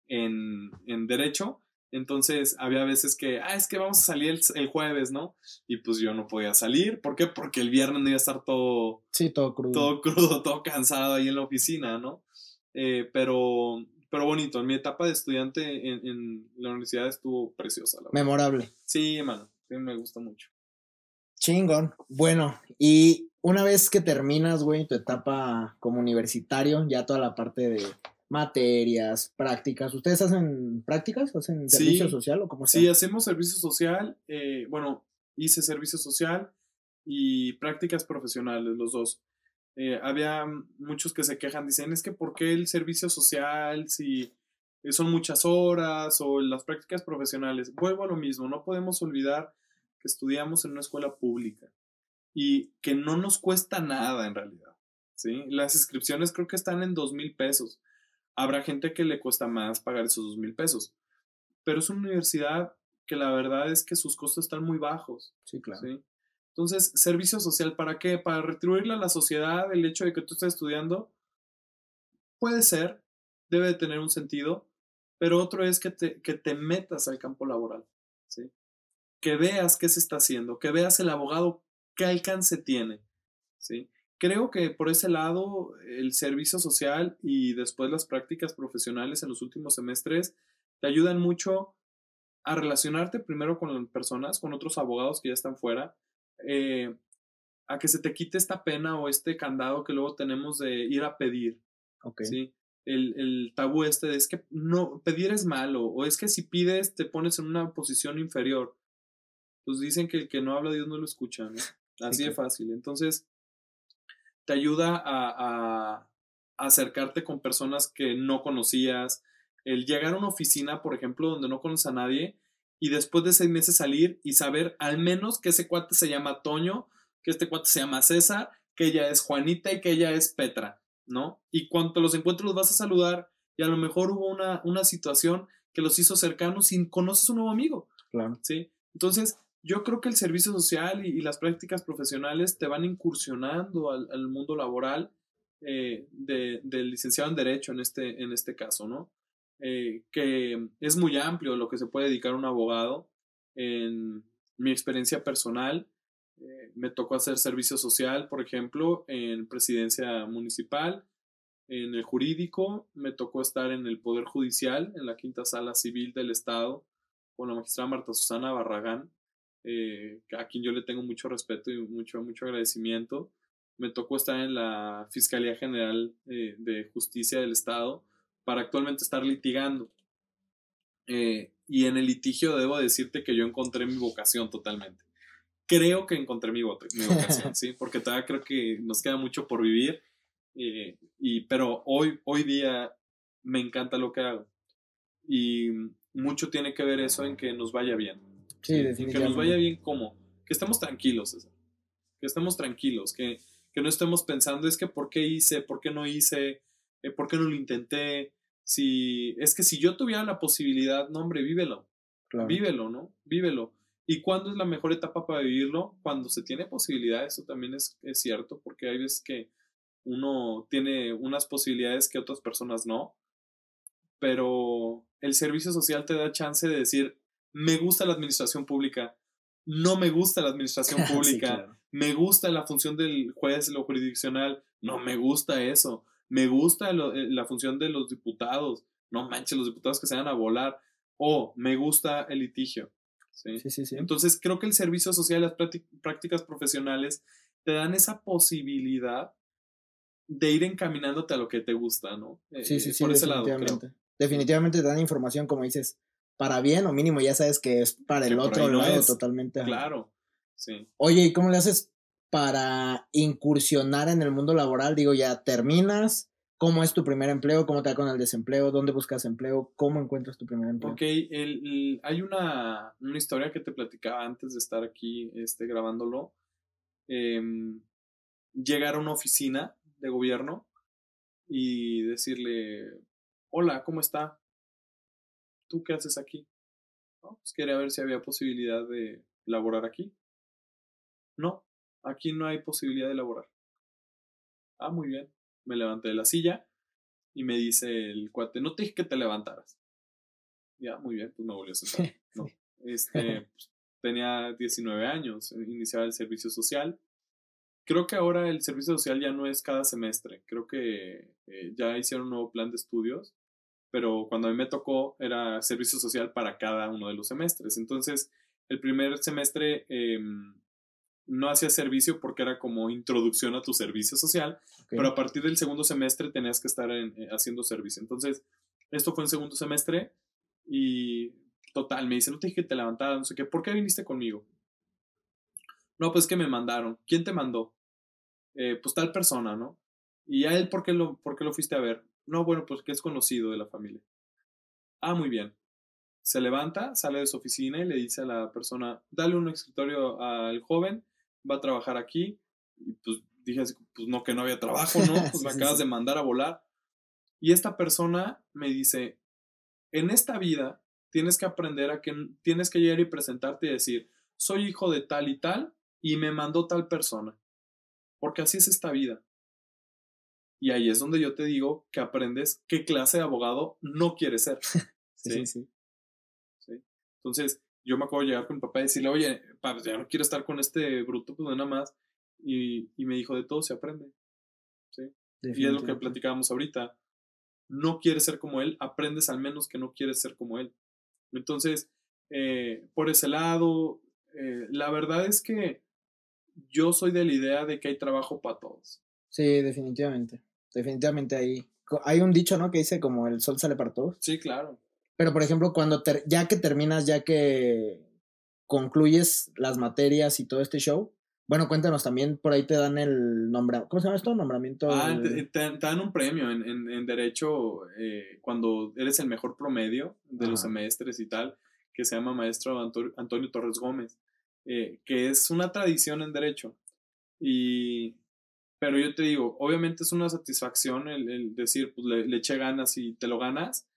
en, en Derecho, entonces había veces que, ah, es que vamos a salir el, el jueves, ¿no? Y pues yo no podía salir. ¿Por qué? Porque el viernes no iba a estar todo... Sí, todo crudo. Todo crudo, todo cansado ahí en la oficina, ¿no? Eh, pero, pero bonito. En mi etapa de estudiante en, en la universidad estuvo preciosa. La Memorable. Verdad. Sí, hermano. Sí, me gusta mucho. Chingón. Bueno, y una vez que terminas, güey, tu etapa como universitario, ya toda la parte de... materias, prácticas. ¿Ustedes hacen prácticas? ¿Hacen servicio sí, social o cómo sea? Sí, hacemos servicio social. Eh, bueno, hice servicio social y prácticas profesionales, los dos. Eh, había muchos que se quejan, dicen, es que ¿por qué el servicio social si son muchas horas o las prácticas profesionales? Vuelvo a lo mismo, no podemos olvidar que estudiamos en una escuela pública y que no nos cuesta nada en realidad, ¿sí? Las inscripciones creo que están en dos mil pesos. Habrá gente que le cuesta más pagar esos dos mil pesos. Pero es una universidad que la verdad es que sus costos están muy bajos. Sí, claro. ¿Sí? Entonces, servicio social, ¿para qué? ¿Para retribuirle a la sociedad el hecho de que tú estás estudiando? Puede ser, debe de tener un sentido, pero otro es que te, que te metas al campo laboral. ¿Sí? Que veas qué se está haciendo, que veas el abogado qué alcance tiene. ¿Sí? Creo que por ese lado el servicio social y después las prácticas profesionales en los últimos semestres te ayudan mucho a relacionarte primero con personas, con otros abogados que ya están fuera, eh, a que se te quite esta pena o este candado que luego tenemos de ir a pedir. Okay. ¿Sí? El, el tabú este de es que no, pedir es malo o es que si pides te pones en una posición inferior. Pues dicen que el que no habla Dios no lo escucha, ¿no? Así okay. de fácil. Entonces... te ayuda a, a acercarte con personas que no conocías. El llegar a una oficina, por ejemplo, donde no conoces a nadie y después de seis meses salir y saber al menos que ese cuate se llama Toño, que este cuate se llama César, que ella es Juanita y que ella es Petra, ¿no? Y cuando los encuentros los vas a saludar y a lo mejor hubo una, una situación que los hizo cercanos y conoces un nuevo amigo. Claro. ¿Sí? Entonces, yo creo que el servicio social y, y las prácticas profesionales te van incursionando al, al mundo laboral eh, del de licenciado en Derecho en este, en este caso, ¿no? Eh, que es muy amplio lo que se puede dedicar un abogado. En mi experiencia personal, eh, me tocó hacer servicio social, por ejemplo, en presidencia municipal, en el jurídico, me tocó estar en el Poder Judicial, en la Quinta Sala Civil del Estado, con la magistrada Marta Susana Barragán, eh, a quien yo le tengo mucho respeto y mucho, mucho agradecimiento. Me tocó estar en la Fiscalía General eh, de Justicia del Estado para actualmente estar litigando. Eh, y en el litigio debo decirte que yo encontré mi vocación totalmente. Creo que encontré mi, voto, mi vocación, ¿sí? Porque todavía creo que nos queda mucho por vivir. Eh, y, pero hoy, hoy día me encanta lo que hago. Y mucho tiene que ver eso en que nos vaya bien. Sí, definitivamente. Que nos vaya bien, ¿cómo? Que estemos tranquilos, César. Que estemos tranquilos. Que, que no estemos pensando, es que ¿por qué hice? ¿Por qué no hice? Eh, ¿Por qué no lo intenté? Si, es que si yo tuviera la posibilidad, no, hombre, vívelo. Claro. Vívelo, ¿no? Vívelo. ¿Y cuándo es la mejor etapa para vivirlo? Cuando se tiene posibilidad, eso también es, es cierto, porque hay veces que uno tiene unas posibilidades que otras personas no, pero el servicio social te da chance de decir, me gusta la administración pública, no me gusta la administración pública, sí, claro. Me gusta la función del juez, lo jurisdiccional, no me gusta eso, me gusta lo, la función de los diputados, no manches, los diputados que se van a volar, o me gusta el litigio. ¿Sí? Sí, sí, sí. Entonces creo que el servicio social, las prácticas profesionales te dan esa posibilidad de ir encaminándote a lo que te gusta, ¿no? Sí, sí, eh, sí, por sí, ese definitivamente. Lado, creo. Definitivamente te dan información, como dices, para bien o mínimo, ya sabes que es para el que otro no lado es. Totalmente. Claro, sí. Oye, ¿y cómo le haces para incursionar en el mundo laboral? Digo, ya terminas, ¿cómo es tu primer empleo? ¿Cómo te va con el desempleo? ¿Dónde buscas empleo? ¿Cómo encuentras tu primer empleo? Ok, el, el, hay una, una historia que te platicaba antes de estar aquí este, grabándolo. Eh, llegar a una oficina de gobierno y decirle, hola, ¿cómo está? ¿Tú qué haces aquí? ¿No? Pues quería ver si había posibilidad de laborar aquí. No, aquí no hay posibilidad de laborar. Ah, muy bien. Me levanté de la silla y me dice el cuate, no te dije que te levantaras. Ya, ah, muy bien, pues me volví a sentar. No. Este, pues, tenía diecinueve años, iniciaba el servicio social. Creo que ahora el servicio social ya no es cada semestre. Creo que eh, ya hicieron un nuevo plan de estudios, pero cuando a mí me tocó era servicio social para cada uno de los semestres. Entonces, el primer semestre eh, no hacía servicio porque era como introducción a tu servicio social, okay. Pero a partir del segundo semestre tenías que estar en, eh, haciendo servicio. Entonces, esto fue en segundo semestre y total, me dice, no te dije que te levantaras, no sé qué, ¿por qué viniste conmigo? No, pues que me mandaron. ¿Quién te mandó? Eh, pues tal persona, ¿no? ¿Y a él por qué, lo, por qué lo fuiste a ver? No, bueno, pues que es conocido de la familia. Ah, muy bien. Se levanta, sale de su oficina y le dice a la persona, dale un escritorio al joven, va a trabajar aquí. Y pues dije así, pues no, que no había trabajo, ¿no? Pues me acabas de mandar a volar. Y esta persona me dice, en esta vida tienes que aprender a que, tienes que llegar y presentarte y decir, soy hijo de tal y tal, y me mandó tal persona, porque así es esta vida. Y ahí es donde yo te digo que aprendes qué clase de abogado no quieres ser. ¿Sí? Sí, sí, sí. Entonces, yo me acuerdo de llegar con mi papá y decirle, oye, papá, ya no quiero estar con este bruto, pues nada más. Y, y me dijo, de todo se aprende. ¿Sí? Y es lo que platicábamos ahorita. No quieres ser como él, aprendes al menos que no quieres ser como él. Entonces, eh, por ese lado, eh, la verdad es que yo soy de la idea de que hay trabajo para todos. Sí, definitivamente. Definitivamente hay, hay un dicho, ¿no? Que dice como el sol sale para todos. Sí, claro. Pero, por ejemplo, cuando ter- ya que terminas, ya que concluyes las materias y todo este show, bueno, cuéntanos también, por ahí te dan el nombramiento. ¿Cómo se llama esto? Nombramiento. Ah, te, te, te dan un premio en, en, en Derecho eh, cuando eres el mejor promedio de Ajá. los semestres y tal, que se llama maestro Anto- Antonio Torres Gómez. Eh, que es una tradición en derecho y, pero yo te digo, obviamente es una satisfacción el, el decir, pues le, le eché ganas y te lo ganas,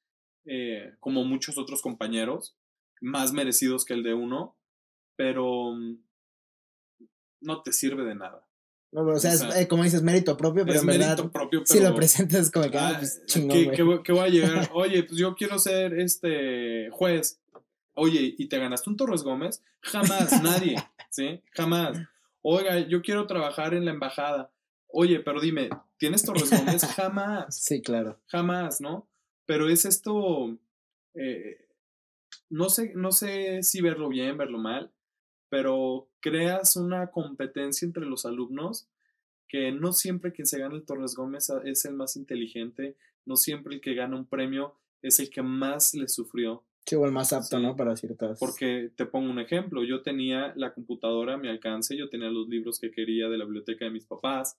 eh, como muchos otros compañeros, más merecidos que el de uno, pero no te sirve de nada. No, pero, o sea, o sea es, eh, como dices, mérito propio, pero en verdad, mérito propio, pero si lo presentas como que, ah, ah, pues chingón, que, que, que voy a llegar, oye, pues yo quiero ser este juez, oye, ¿y te ganaste un Torres Gómez? Jamás, nadie, ¿sí? Jamás. Oiga, yo quiero trabajar en la embajada. Oye, pero dime, ¿tienes Torres Gómez? Jamás. Sí, claro. Jamás, ¿no? Pero es esto, eh, no sé, no sé si verlo bien, verlo mal, pero creas una competencia entre los alumnos que no siempre quien se gana el Torres Gómez es el más inteligente, no siempre el que gana un premio es el que más le sufrió. Sí, o el más apto, sí, ¿no? Para ciertas... Porque te pongo un ejemplo, yo tenía la computadora a mi alcance, yo tenía los libros que quería de la biblioteca de mis papás,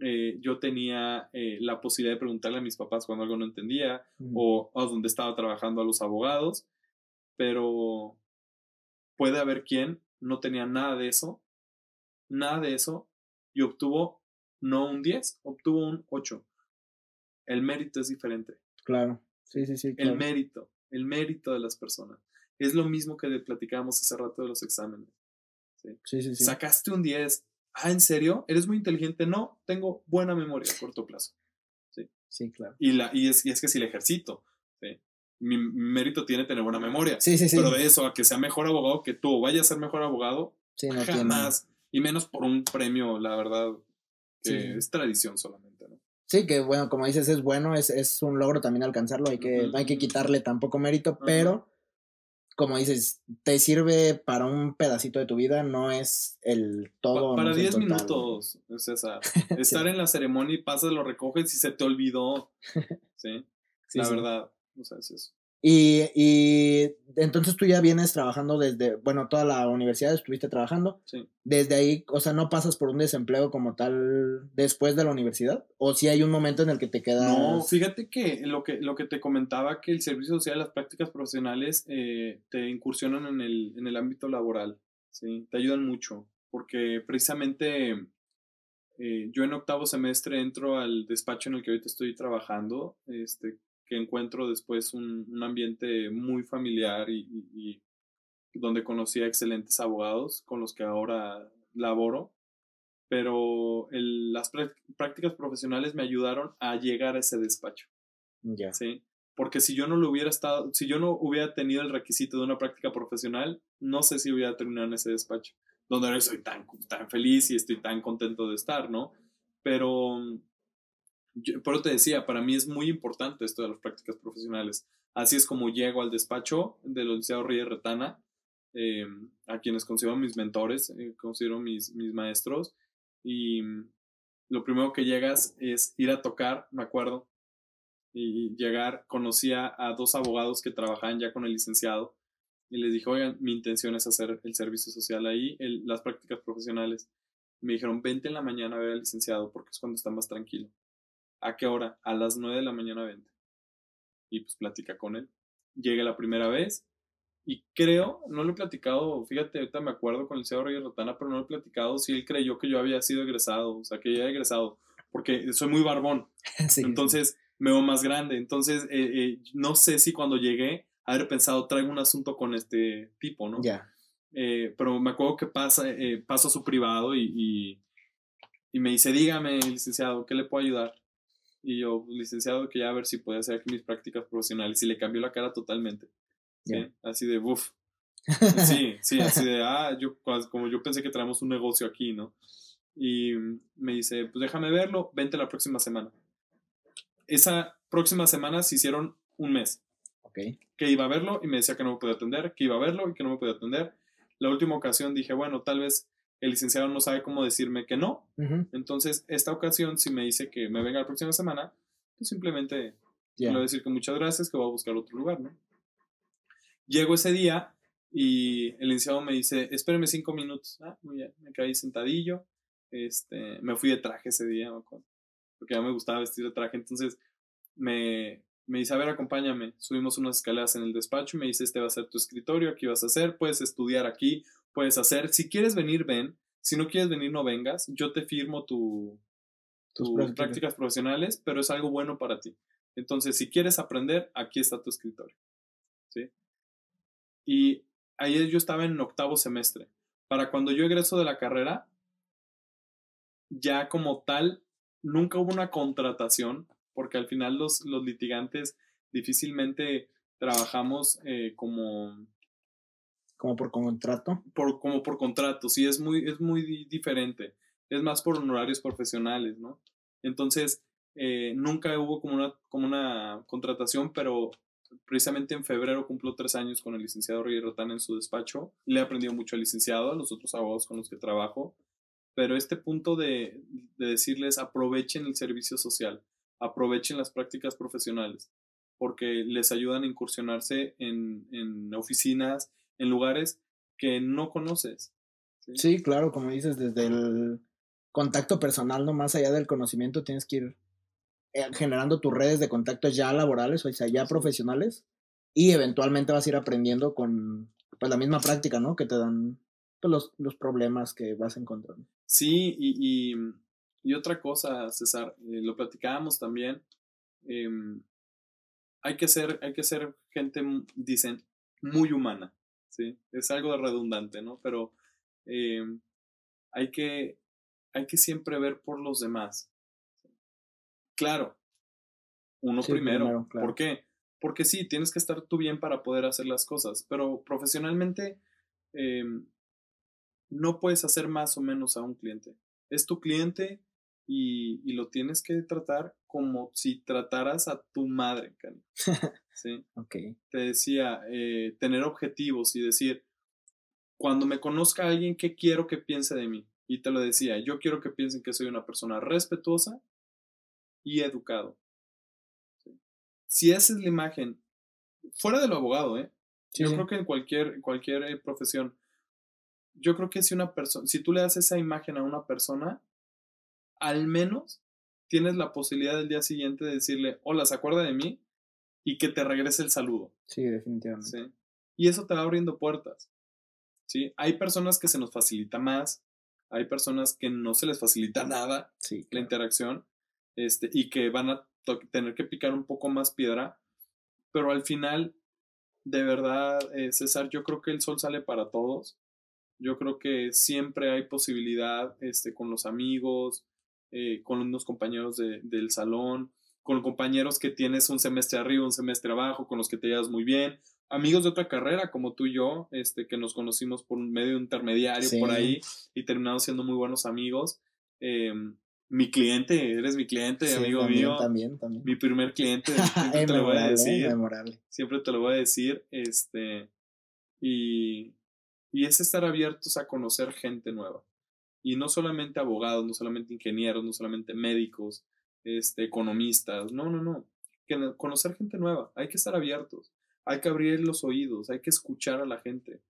eh, yo tenía eh, la posibilidad de preguntarle a mis papás cuando algo no entendía, mm. o, o donde estaba trabajando a los abogados, pero puede haber quien no tenía nada de eso, nada de eso, y obtuvo no un diez, obtuvo un ocho. El mérito es diferente. Claro, sí, sí, sí. Claro. El mérito, el mérito de las personas. Es lo mismo que platicábamos hace rato de los exámenes. Sí, sí, sí. sí. Sacaste un diez. Ah, ¿en serio? ¿Eres muy inteligente? No, tengo buena memoria a corto plazo. Sí, sí, claro. Y, la, y, es, y es que si la ejercito, ¿sí? Mi mérito tiene tener buena memoria. Sí, sí, sí. Pero de eso a que sea mejor abogado que tú, vaya a ser mejor abogado, sí, no jamás. Tiene. Y menos por un premio, la verdad, que sí, sí. es tradición solamente, ¿no? Sí, que bueno, como dices, es bueno, es, es un logro también alcanzarlo, hay que, uh-huh. no hay que quitarle tampoco mérito, uh-huh. pero como dices, te sirve para un pedacito de tu vida, no es el todo. Pa- para diez no minutos, César. Estar sí. en la ceremonia y pasas, lo recoges y se te olvidó. Sí, sí, la sí. verdad. O sea, es eso. Y, y entonces tú ya vienes trabajando desde, bueno, toda la universidad estuviste trabajando. Sí. Desde ahí, o sea, ¿no pasas por un desempleo como tal después de la universidad? ¿O si hay un momento en el que te quedas...? No, fíjate que lo que, lo que te comentaba, que el servicio social, las prácticas profesionales eh, te incursionan en el, en el ámbito laboral, ¿sí? Te ayudan mucho, porque precisamente... Eh, yo en octavo semestre entro al despacho en el que ahorita estoy trabajando, este... que encuentro después un, un ambiente muy familiar y, y, y donde conocí a excelentes abogados con los que ahora laboro, pero el, las prácticas profesionales me ayudaron a llegar a ese despacho. Yeah. ¿Sí? Porque si yo no lo hubiera estado, si yo no hubiera tenido el requisito de una práctica profesional, no sé si hubiera terminado en ese despacho, donde ahora soy tan, tan feliz y estoy tan contento de estar, ¿no? Pero... Yo, pero te decía, para mí es muy importante esto de las prácticas profesionales. Así es como llego al despacho del licenciado Ríos Retana, eh, a quienes considero mis mentores, eh, considero mis, mis maestros, y lo primero que llegas es ir a tocar, me acuerdo, y llegar, conocí a, a dos abogados que trabajaban ya con el licenciado, y les dije, oigan, mi intención es hacer el servicio social ahí, el, las prácticas profesionales. Me dijeron, vente en la mañana a ver al licenciado, porque es cuando está más tranquilo. ¿A qué hora? A las nueve de la mañana vente. Y pues platica con él. Llegué la primera vez y creo, no lo he platicado, fíjate, ahorita me acuerdo con el licenciado Ríos Retana, pero no lo he platicado si él creyó que yo había sido egresado, o sea, que ya había egresado, porque soy muy barbón. Sí. Entonces me veo más grande. Entonces eh, eh, no sé si cuando llegué haber pensado, traigo un asunto con este tipo, ¿no? Ya. Yeah. Eh, pero me acuerdo que pasa, eh, paso a su privado y, y, y me dice, dígame, licenciado, ¿qué le puedo ayudar? Y yo, licenciado, que ya a ver si podía hacer aquí mis prácticas profesionales. Y le cambió la cara totalmente. Yeah. ¿Sí? Así de, uff. Sí, sí, así de, ah, yo, como yo pensé que traemos un negocio aquí, ¿no? Y me dice, pues déjame verlo, vente la próxima semana. Esa próxima semana se hicieron un mes. Okay. Que iba a verlo y me decía que no me podía atender, que iba a verlo y que no me podía atender. La última ocasión dije, bueno, tal vez... El licenciado no sabe cómo decirme que no. Uh-huh. Entonces, esta ocasión, si me dice que me venga la próxima semana, pues simplemente yeah. le voy a decir que muchas gracias, que voy a buscar otro lugar, ¿no? Llego ese día y el licenciado me dice, espéreme cinco minutos. Ah, muy bien. Me caí sentadillo. Este, me fui de traje ese día, me acuerdo, porque ya me gustaba vestir de traje. Entonces, me, me dice, a ver, acompáñame. Subimos unas escaleras en el despacho y me dice, este va a ser tu escritorio, aquí vas a hacer, puedes estudiar aquí. Puedes hacer, si quieres venir, ven, si no quieres venir, no vengas, yo te firmo tu, tus tu prácticas. prácticas profesionales, pero es algo bueno para ti, Entonces, si quieres aprender, aquí está tu escritorio, ¿sí? Y ahí yo estaba en octavo semestre. Para cuando yo egreso de la carrera, ya como tal, nunca hubo una contratación, porque al final los, los litigantes difícilmente trabajamos eh, como... ¿Como por contrato? Por, como por contrato, sí, es muy, es muy diferente. Es más por honorarios profesionales, ¿no? Entonces, eh, nunca hubo como una, como una contratación, pero precisamente en febrero cumplo tres años con el licenciado Ríos Retana en su despacho. Le he aprendido mucho al licenciado, a los otros abogados con los que trabajo, pero este punto de, de decirles aprovechen el servicio social, aprovechen las prácticas profesionales, porque les ayudan a incursionarse en, en oficinas, en lugares que no conoces. ¿Sí? Sí, claro, como dices, desde el contacto personal, no más allá del conocimiento, tienes que ir generando tus redes de contactos ya laborales, o sea, ya profesionales, y eventualmente vas a ir aprendiendo con pues, la misma práctica, ¿no? Que te dan pues, los, los problemas que vas encontrando. Sí, y, y, y otra cosa, César, eh, lo platicábamos también, eh, hay que ser, hay que ser gente, dicen, muy humana, ¿sí? Es algo redundante, ¿no? Pero eh, hay que, hay que siempre ver por los demás. Claro, uno sí, primero. primero claro. ¿Por qué? Porque sí, tienes que estar tú bien para poder hacer las cosas, pero profesionalmente eh, no puedes hacer más o menos a un cliente. Es tu cliente y, y lo tienes que tratar como si trataras a tu madre, Cani. ¿Sí? Okay. Te decía, eh, tener objetivos y decir, cuando me conozca a alguien, ¿qué quiero que piense de mí? Y te lo decía, yo quiero que piensen que soy una persona respetuosa y educado. ¿Sí? Si esa es la imagen, fuera de lo abogado, ¿eh? Sí, yo sí. creo que en cualquier, cualquier eh, profesión, yo creo que si una persona, si tú le das esa imagen a una persona, al menos tienes la posibilidad del día siguiente de decirle, hola, ¿se acuerda de mí? Y que te regrese el saludo. Sí, definitivamente. ¿Sí? Y eso te va abriendo puertas. ¿Sí? Hay personas que se nos facilita más, hay personas que no se les facilita nada sí, claro. la interacción. Este, y que van a to- tener que picar un poco más piedra, pero al final, de verdad, eh, César, yo creo que el sol sale para todos. Yo creo que siempre hay posibilidad este, con los amigos, eh, con unos compañeros de, del salón, con compañeros que tienes un semestre arriba, un semestre abajo, con los que te llevas muy bien, amigos de otra carrera como tú y yo, este, que nos conocimos por medio intermediario sí. por ahí y terminamos siendo muy buenos amigos. Eh, Mi cliente, eres mi cliente, sí, amigo también, mío. También, también. Mi primer cliente, siempre te lo voy a decir. Memorable. Siempre te lo voy a decir. Este, y, y es estar abiertos a conocer gente nueva. Y no solamente abogados, no solamente ingenieros, no solamente médicos, este, economistas. No, no, no. Que, conocer gente nueva. Hay que estar abiertos. Hay que abrir los oídos. Hay que escuchar a la gente.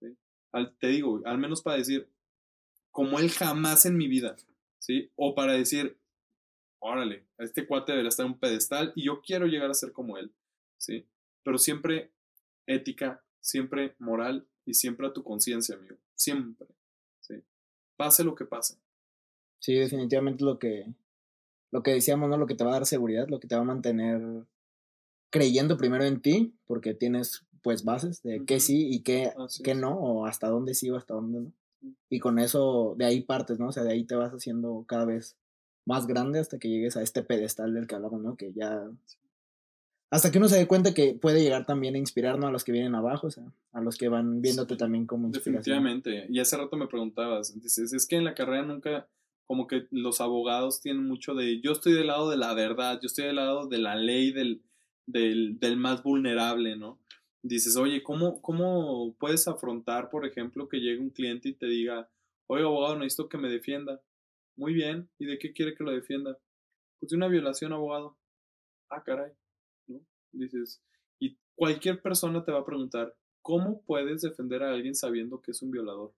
¿Sí? Al, te digo, al menos para decir, como él jamás en mi vida. ¿Sí? O para decir, órale, este cuate debería estar en un pedestal y yo quiero llegar a ser como él, ¿sí? Pero siempre ética, siempre moral y siempre a tu conciencia, amigo, siempre, ¿sí? Pase lo que pase. Sí, definitivamente lo que, lo que decíamos, ¿no? Lo que te va a dar seguridad, lo que te va a mantener creyendo primero en ti, porque tienes, pues, bases de uh-huh. qué sí y qué, qué no, o hasta dónde sí o hasta dónde no. Y con eso, de ahí partes, ¿no? O sea, de ahí te vas haciendo cada vez más grande hasta que llegues a este pedestal del que hablamos, ¿no? Que ya... Hasta que uno se dé cuenta que puede llegar también a inspirarnos a los que vienen abajo, o sea, a los que van viéndote sí, también como inspiración. Definitivamente. Y hace rato me preguntabas, dices, es que en la carrera nunca, como que los abogados tienen mucho de, yo estoy del lado de la verdad, yo estoy del lado de la ley, del, del, del más vulnerable, ¿no? Dices, oye, ¿cómo, ¿cómo puedes afrontar, por ejemplo, que llegue un cliente y te diga, oye, abogado, necesito que me defienda? Muy bien, ¿y de qué quiere que lo defienda? Pues de una violación, abogado. Ah, caray, ¿no? Dices, y cualquier persona te va a preguntar, ¿cómo puedes defender a alguien sabiendo que es un violador?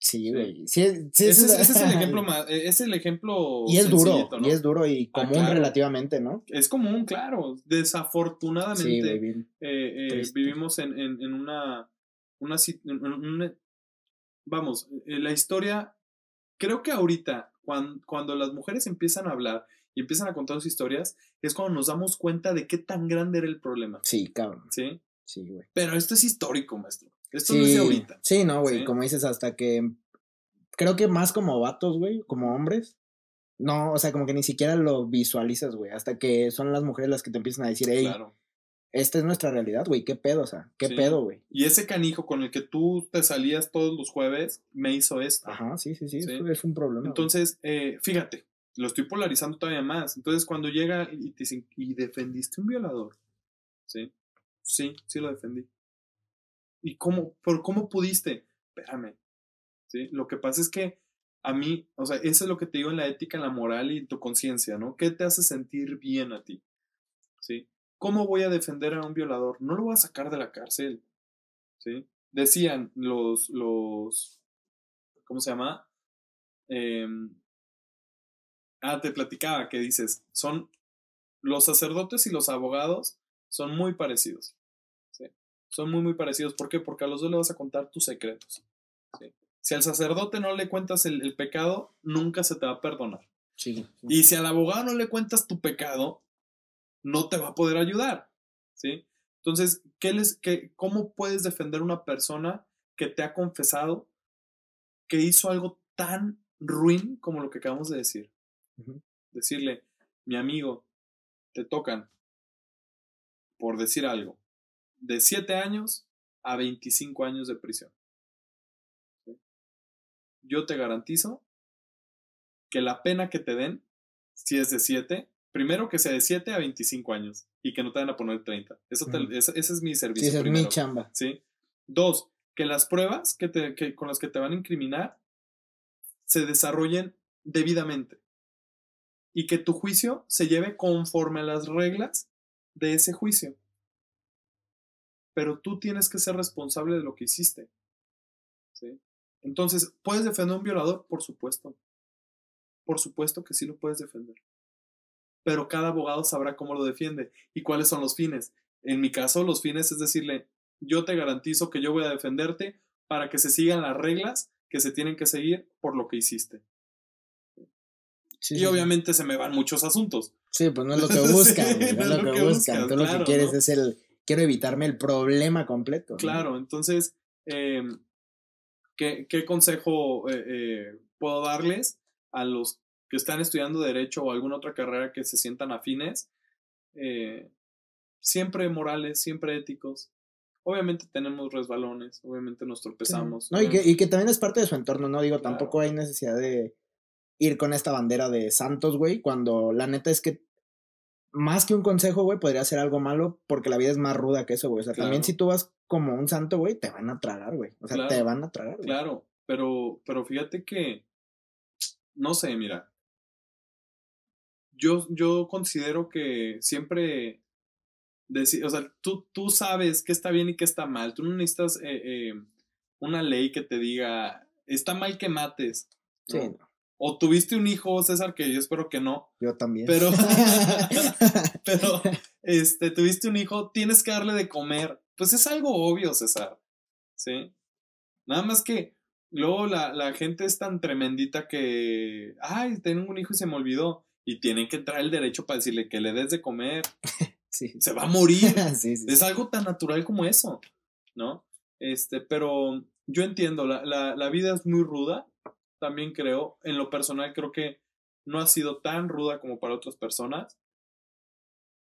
Sí, güey. Sí, sí, sí, ese, ese es el ejemplo más, es el ejemplo y es duro, ¿no? Y es duro y común ah, claro. relativamente, ¿no? Es común, claro. Desafortunadamente sí, güey, eh, eh, vivimos en, en, en una, una, en una, vamos, en la historia, creo que ahorita Cuando, cuando las mujeres empiezan a hablar y empiezan a contar sus historias, es cuando nos damos cuenta de qué tan grande era el problema. Sí, cabrón. ¿Sí? Sí, güey. Pero esto es histórico, maestro. Esto sí, no es de ahorita. Sí, no, güey. ¿Sí? Como dices, hasta que... Creo que más como vatos, güey, como hombres. No, o sea, como que ni siquiera lo visualizas, güey. Hasta que son las mujeres las que te empiezan a decir, hey, claro, esta es nuestra realidad, güey. ¿Qué pedo, o sea? ¿Qué sí. pedo, güey? Y ese canijo con el que tú te salías todos los jueves me hizo esto. Ajá, sí, sí, sí. ¿Sí? Eso es un problema. Entonces, eh, fíjate, lo estoy polarizando todavía más. Entonces, cuando llega y te dicen, ¿y defendiste un violador? Sí, sí, sí lo defendí. ¿Y cómo? ¿Por cómo pudiste? Espérame. ¿Sí? Lo que pasa es que a mí, o sea, eso es lo que te digo en la ética, en la moral y en tu conciencia, ¿no? ¿Qué te hace sentir bien a ti? ¿Sí? ¿Cómo voy a defender a un violador? No lo voy a sacar de la cárcel, ¿sí? Decían los, los, ¿cómo se llama? Eh, ah, te platicaba que dices, son, los sacerdotes y los abogados son muy parecidos, ¿sí? Son muy, muy parecidos. ¿Por qué? Porque a los dos le vas a contar tus secretos, ¿sí? Si al sacerdote no le cuentas el, el pecado, nunca se te va a perdonar. Sí, sí. Y si al abogado no le cuentas tu pecado, no te va a poder ayudar, ¿sí? Entonces, ¿qué les, qué, ¿cómo puedes defender a una persona que te ha confesado que hizo algo tan ruin como lo que acabamos de decir? Uh-huh. Decirle, mi amigo, te tocan, por decir algo, de siete años a veinticinco años de prisión. Yo te garantizo que la pena que te den, si es de siete, primero que sea de siete a veinticinco años y que no te van a poner treinta. Eso te, mm. ese, ese es mi servicio. Sí, esa primero. Es mi chamba. ¿Sí? Dos, que las pruebas que te, que, con las que te van a incriminar se desarrollen debidamente y que tu juicio se lleve conforme a las reglas de ese juicio. Pero tú tienes que ser responsable de lo que hiciste. ¿Sí? Entonces, ¿puedes defender a un violador? Por supuesto. Por supuesto que sí lo puedes defender. Pero cada abogado sabrá cómo lo defiende y cuáles son los fines. En mi caso, los fines es decirle, yo te garantizo que yo voy a defenderte para que se sigan las reglas que se tienen que seguir por lo que hiciste. Sí, y sí. Obviamente se me van muchos asuntos. Sí, pues no es lo que buscan. Sí, güey, no, no es lo que, que buscan. Tú, claro, lo que quieres, ¿no?, es el, quiero evitarme el problema completo. Claro, ¿no? Entonces... Eh, ¿Qué, qué consejo eh, eh, puedo darles a los que están estudiando Derecho o alguna otra carrera que se sientan afines? Eh, siempre morales, siempre éticos. Obviamente tenemos resbalones, obviamente nos tropezamos. Sí. No, y, que, y que también es parte de su entorno, ¿no? Digo, claro, tampoco hay necesidad de ir con esta bandera de santos, güey, cuando la neta es que más que un consejo, güey, podría ser algo malo porque la vida es más ruda que eso, güey. O sea, claro, también si tú vas como un santo, güey, te van a tragar, güey. O sea, claro, te van a tragar, güey. Claro, pero, pero fíjate que, no sé, mira, yo, yo considero que siempre, decir, o sea, tú, tú sabes qué está bien y qué está mal. Tú no necesitas eh, eh, una ley que te diga, está mal que mates, ¿no? Sí, no. O tuviste un hijo, César, que yo espero que no. Yo también. Pero, pero este, tuviste un hijo, tienes que darle de comer. Pues es algo obvio, César, ¿sí? Nada más que luego la, la gente es tan tremendita que, ay, tengo un hijo y se me olvidó. Y tienen que entrar el derecho para decirle que le des de comer. Sí. Se va a morir. Sí, sí, es sí. Algo tan natural como eso, ¿no? Este, pero yo entiendo, la, la, la vida es muy ruda. También creo, en lo personal creo que no ha sido tan ruda como para otras personas,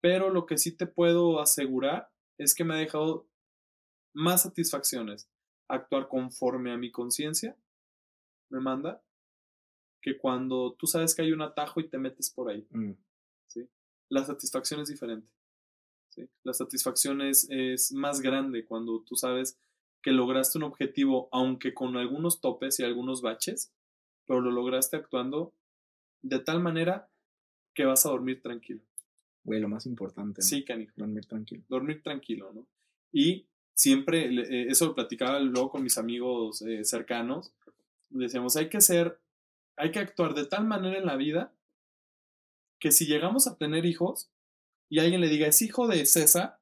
pero lo que sí te puedo asegurar es que me ha dejado más satisfacciones actuar conforme a mi conciencia me manda, que cuando tú sabes que hay un atajo y te metes por ahí. Mm. ¿Sí? La satisfacción es diferente. ¿Sí? La satisfacción es, es más grande cuando tú sabes que lograste un objetivo, aunque con algunos topes y algunos baches, pero lo lograste actuando de tal manera que vas a dormir tranquilo. Güey, lo más importante, ¿no? Sí, canijo. Dormir tranquilo. Dormir tranquilo, ¿no? Y siempre, eh, eso lo platicaba luego con mis amigos eh, cercanos, decíamos, hay que ser, hay que actuar de tal manera en la vida que si llegamos a tener hijos y alguien le diga, es hijo de César,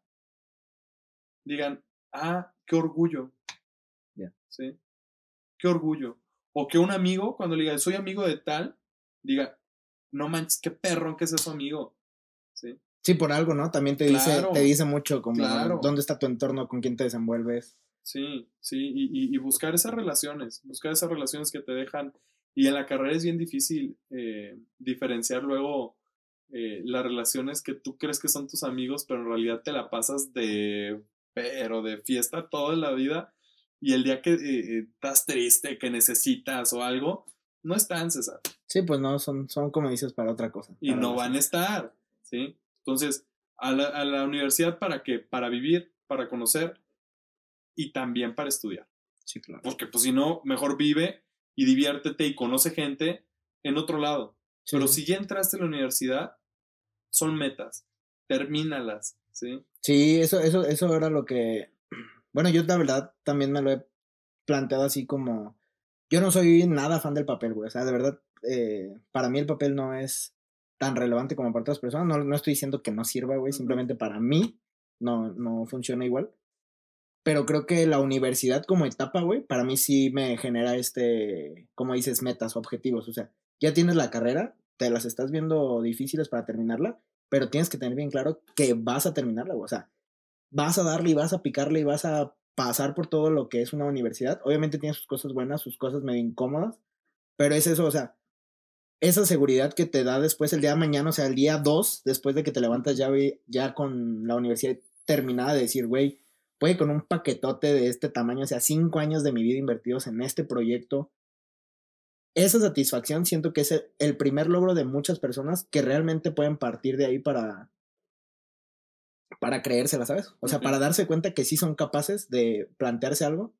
digan, ah, qué orgullo. Yeah. ¿Sí? Qué orgullo. O que un amigo, cuando le diga, soy amigo de tal, diga, no manches, qué perro que es eso, amigo. Sí, sí, por algo, ¿no? También te, claro, dice, te dice mucho como claro. dónde está tu entorno, con quién te desenvuelves. Sí, sí, y, y, y buscar esas relaciones, buscar esas relaciones que te dejan. Y en la carrera es bien difícil eh, diferenciar luego eh, las relaciones que tú crees que son tus amigos, pero en realidad te la pasas de, pero de fiesta toda la vida. Y el día que eh, estás triste, que necesitas o algo, no están, César. Sí, pues no, son, son como dices, para otra cosa. Y no van a estar, ¿sí? Entonces, a la, a la universidad, ¿para qué? Para vivir, para conocer y también para estudiar. Sí, claro. Porque pues si no, mejor vive y diviértete y conoce gente en otro lado. Sí. Pero si ya entraste a la universidad, son metas, termínalas, ¿sí? Sí, eso, eso, eso era lo que... Bueno, yo la verdad también me lo he planteado así como... Yo no soy nada fan del papel, güey. O sea, de verdad, eh, para mí el papel no es tan relevante como para otras personas. No, no estoy diciendo que no sirva, güey. Simplemente para mí no, no funciona igual. Pero creo que la universidad como etapa, güey, para mí sí me genera este... Como dices, metas, objetivos. O sea, ya tienes la carrera, te las estás viendo difíciles para terminarla, pero tienes que tener bien claro que vas a terminarla, güey. O sea... Vas a darle y vas a picarle y vas a pasar por todo lo que es una universidad. Obviamente tiene sus cosas buenas, sus cosas medio incómodas, pero es eso, o sea, esa seguridad que te da después el día de mañana, o sea, el día dos, después de que te levantas ya, ya con la universidad terminada, de decir, güey, voy con un paquetote de este tamaño, o sea, cinco años de mi vida invertidos en este proyecto. Esa satisfacción siento que es el primer logro de muchas personas que realmente pueden partir de ahí para... para creérsela, ¿sabes? O sea, uh-huh. para darse cuenta que sí son capaces de plantearse algo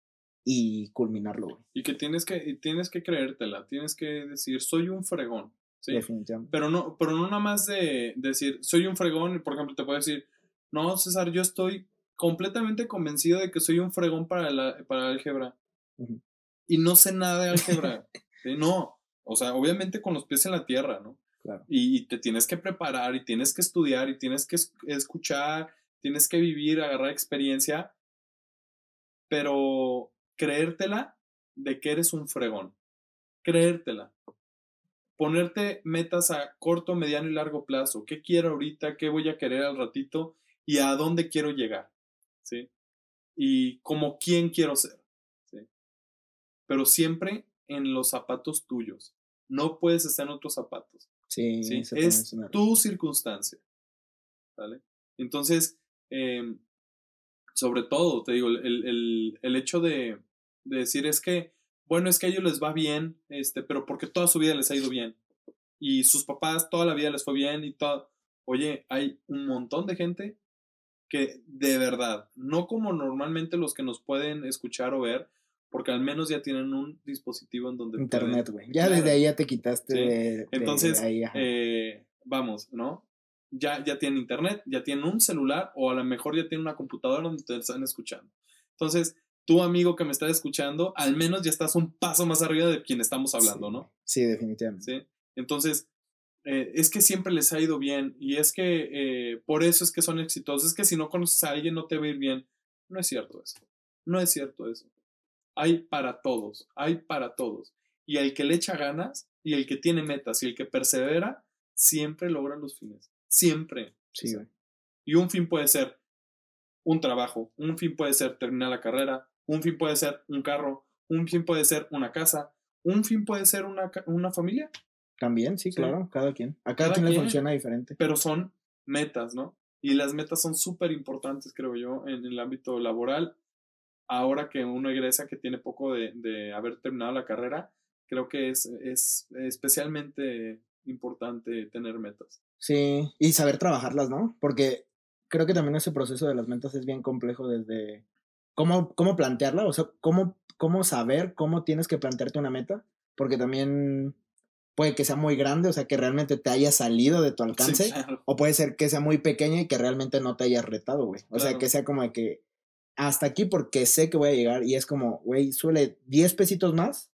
y culminarlo, güey. Y que tienes que, tienes que creértela, tienes que decir, soy un fregón, ¿sí? Definitivamente. Pero no, pero no nada más de decir, soy un fregón, y por ejemplo te puedo decir, no, César, yo estoy completamente convencido de que soy un fregón para la, para álgebra. Uh-huh. Y no sé nada de álgebra. ¿Sí? No, o sea, obviamente con los pies en la tierra, ¿no? Claro. Y, y te tienes que preparar y tienes que estudiar y tienes que escuchar, tienes que vivir, agarrar experiencia, pero creértela de que eres un fregón, creértela, ponerte metas a corto, mediano y largo plazo, qué quiero ahorita, qué voy a querer al ratito y a dónde quiero llegar, ¿sí? Y como quién quiero ser, ¿sí? Pero siempre en los zapatos tuyos, no puedes estar en otros zapatos. Sí, ¿sí? Es tu circunstancia, ¿vale? Entonces, eh, sobre todo, te digo, el, el, el hecho de, de decir es que, bueno, es que a ellos les va bien, este, pero porque toda su vida les ha ido bien. Y sus papás toda la vida les fue bien y todo. Oye, hay un montón de gente que de verdad, no como normalmente los que nos pueden escuchar o ver, porque al menos ya tienen un dispositivo en donde... Internet, güey. Ya claro. Desde ahí ya te quitaste, ¿sí? de... Entonces, de ahí, eh, vamos, ¿no? Ya, ya tienen internet, ya tienen un celular, o a lo mejor ya tienen una computadora donde te están escuchando. Entonces, tú, amigo que me estás escuchando, al menos ya estás un paso más arriba de quien estamos hablando, sí, ¿no? Sí, definitivamente. ¿Sí? Entonces, eh, es que siempre les ha ido bien, y es que eh, por eso es que son exitosos, es que si no conoces a alguien no te va a ir bien. No es cierto eso. No es cierto eso. Hay para todos, hay para todos. Y el que le echa ganas, y el que tiene metas, y el que persevera, siempre logra los fines. Siempre. Sí, güey. Y un fin puede ser un trabajo, un fin puede ser terminar la carrera, un fin puede ser un carro, un fin puede ser una casa, un fin puede ser una, una familia. También, sí, claro, sí. Cada quien. A cada, cada quien le funciona diferente. Pero son metas, ¿no? Y las metas son súper importantes, creo yo, en el ámbito laboral. Ahora que uno egresa, que tiene poco de, de haber terminado la carrera, creo que es, es especialmente importante tener metas. Sí, y saber trabajarlas, ¿no? Porque creo que también ese proceso de las metas es bien complejo desde cómo, cómo plantearla, o sea, cómo, cómo saber cómo tienes que plantearte una meta, porque también puede que sea muy grande, o sea, que realmente te haya salido de tu alcance, sí, claro. O puede ser que sea muy pequeña y que realmente no te hayas retado, güey. O claro. sea, que sea como de que hasta aquí porque sé que voy a llegar y es como, güey, suele diez pesitos más,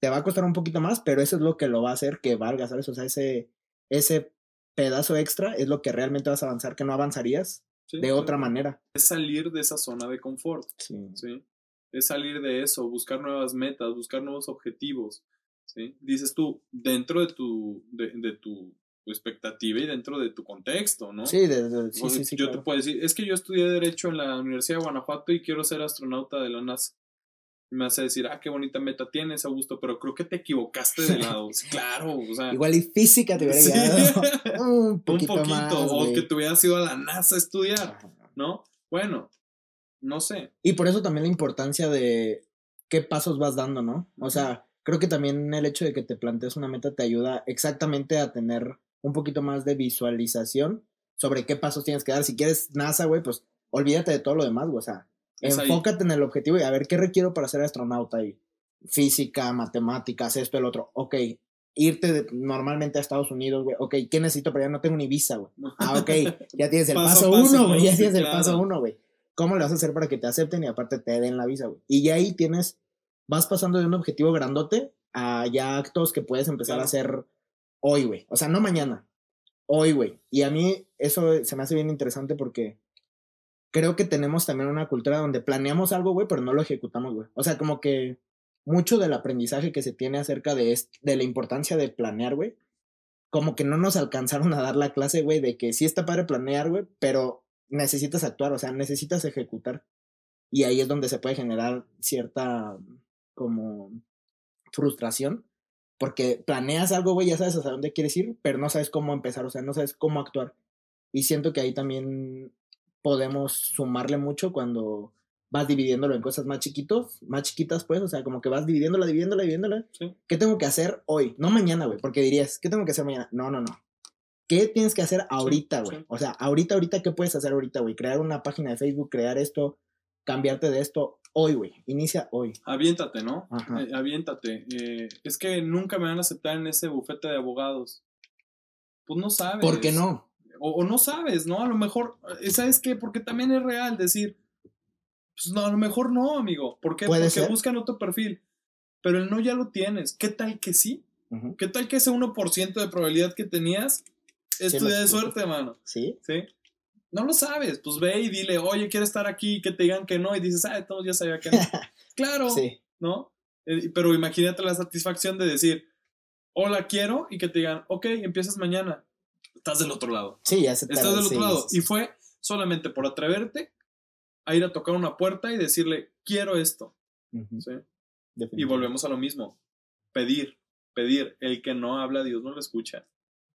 te va a costar un poquito más, pero eso es lo que lo va a hacer que valga, ¿sabes? O sea, ese, ese pedazo extra es lo que realmente vas a avanzar, que no avanzarías sí, de otra sí. manera. Es salir de esa zona de confort, sí. ¿sí? Es salir de eso, buscar nuevas metas, buscar nuevos objetivos, ¿sí? Dices tú, dentro de tu, de, de tu expectativa y dentro de tu contexto, ¿no? Sí, de, de, sí, o sea, sí, sí, yo claro. te puedo decir, es que yo estudié Derecho en la Universidad de Guanajuato y quiero ser astronauta de la NASA. Me hace decir, ah, qué bonita meta tienes, Augusto, pero creo que te equivocaste de lado. Claro, o sea. Igual y física te hubiera llegado sí. un poquito, un poquito más, o de... que te hubieras ido a la NASA a estudiar, ¿no? Bueno, no sé. Y por eso también la importancia de qué pasos vas dando, ¿no? O sea, creo que también el hecho de que te plantees una meta te ayuda exactamente a tener un poquito más de visualización sobre qué pasos tienes que dar. Si quieres NASA, güey, pues olvídate de todo lo demás, güey, o sea. Es enfócate ahí. En el objetivo y a ver qué requiero para ser astronauta y física, matemáticas, esto, el otro. Ok, irte de, normalmente a Estados Unidos, güey. Ok, ¿qué necesito? Pero ya no tengo ni visa, güey. Ah, ok, ya tienes el paso, paso uno, güey. Ya tienes claro. el paso uno, güey. ¿Cómo le vas a hacer para que te acepten y aparte te den la visa, güey? Y ya ahí tienes, vas pasando de un objetivo grandote a ya actos que puedes empezar claro. a hacer hoy, güey. O sea, no mañana, hoy, güey. Y a mí eso se me hace bien interesante porque... creo que tenemos también una cultura donde planeamos algo, güey, pero no lo ejecutamos, güey. O sea, como que mucho del aprendizaje que se tiene acerca de, este, de la importancia de planear, güey, como que no nos alcanzaron a dar la clase, güey, de que sí está padre planear, güey, pero necesitas actuar, o sea, necesitas ejecutar. Y ahí es donde se puede generar cierta como frustración, porque planeas algo, güey, ya sabes hasta dónde quieres ir, pero no sabes cómo empezar, o sea, no sabes cómo actuar. Y siento que ahí también... podemos sumarle mucho cuando vas dividiéndolo en cosas más chiquitos, más chiquitas, pues, o sea, como que vas dividiéndola, dividiéndola, dividiéndola. Sí. ¿Qué tengo que hacer hoy? No mañana, güey, porque dirías, ¿qué tengo que hacer mañana? No, no, no. ¿Qué tienes que hacer ahorita, güey? Sí, sí. O sea, ahorita, ahorita, ¿qué puedes hacer ahorita, güey? Crear una página de Facebook, crear esto, cambiarte de esto hoy, güey. Inicia hoy. Aviéntate, ¿no? Ajá. Eh, aviéntate. Eh, es que nunca me van a aceptar en ese bufete de abogados. Pues no sabes. ¿Por qué no? O, o no sabes, ¿no? A lo mejor, ¿sabes qué? Porque también es real decir, pues no, a lo mejor no, amigo. ¿Por qué? Porque ser? Buscan otro perfil. Pero el no ya lo tienes. ¿Qué tal que sí? Uh-huh. ¿Qué tal que ese uno por ciento de probabilidad que tenías es tu día de suerte, mano? ¿Sí? ¿Sí? No lo sabes. Pues ve y dile, oye, quiero estar aquí, y que te digan que no. Y dices, ah, todos ya sabían que no. Claro, sí. ¿No? Eh, pero imagínate la satisfacción de decir, hola, quiero, y que te digan, ok, empiezas mañana. Estás del otro lado. Sí, ya se te Estás del otro sí, lado. Sí, sí. Y fue solamente por atreverte a ir a tocar una puerta y decirle, quiero esto. Uh-huh. ¿Sí? Y volvemos a lo mismo. Pedir, pedir. El que no habla, Dios no lo escucha.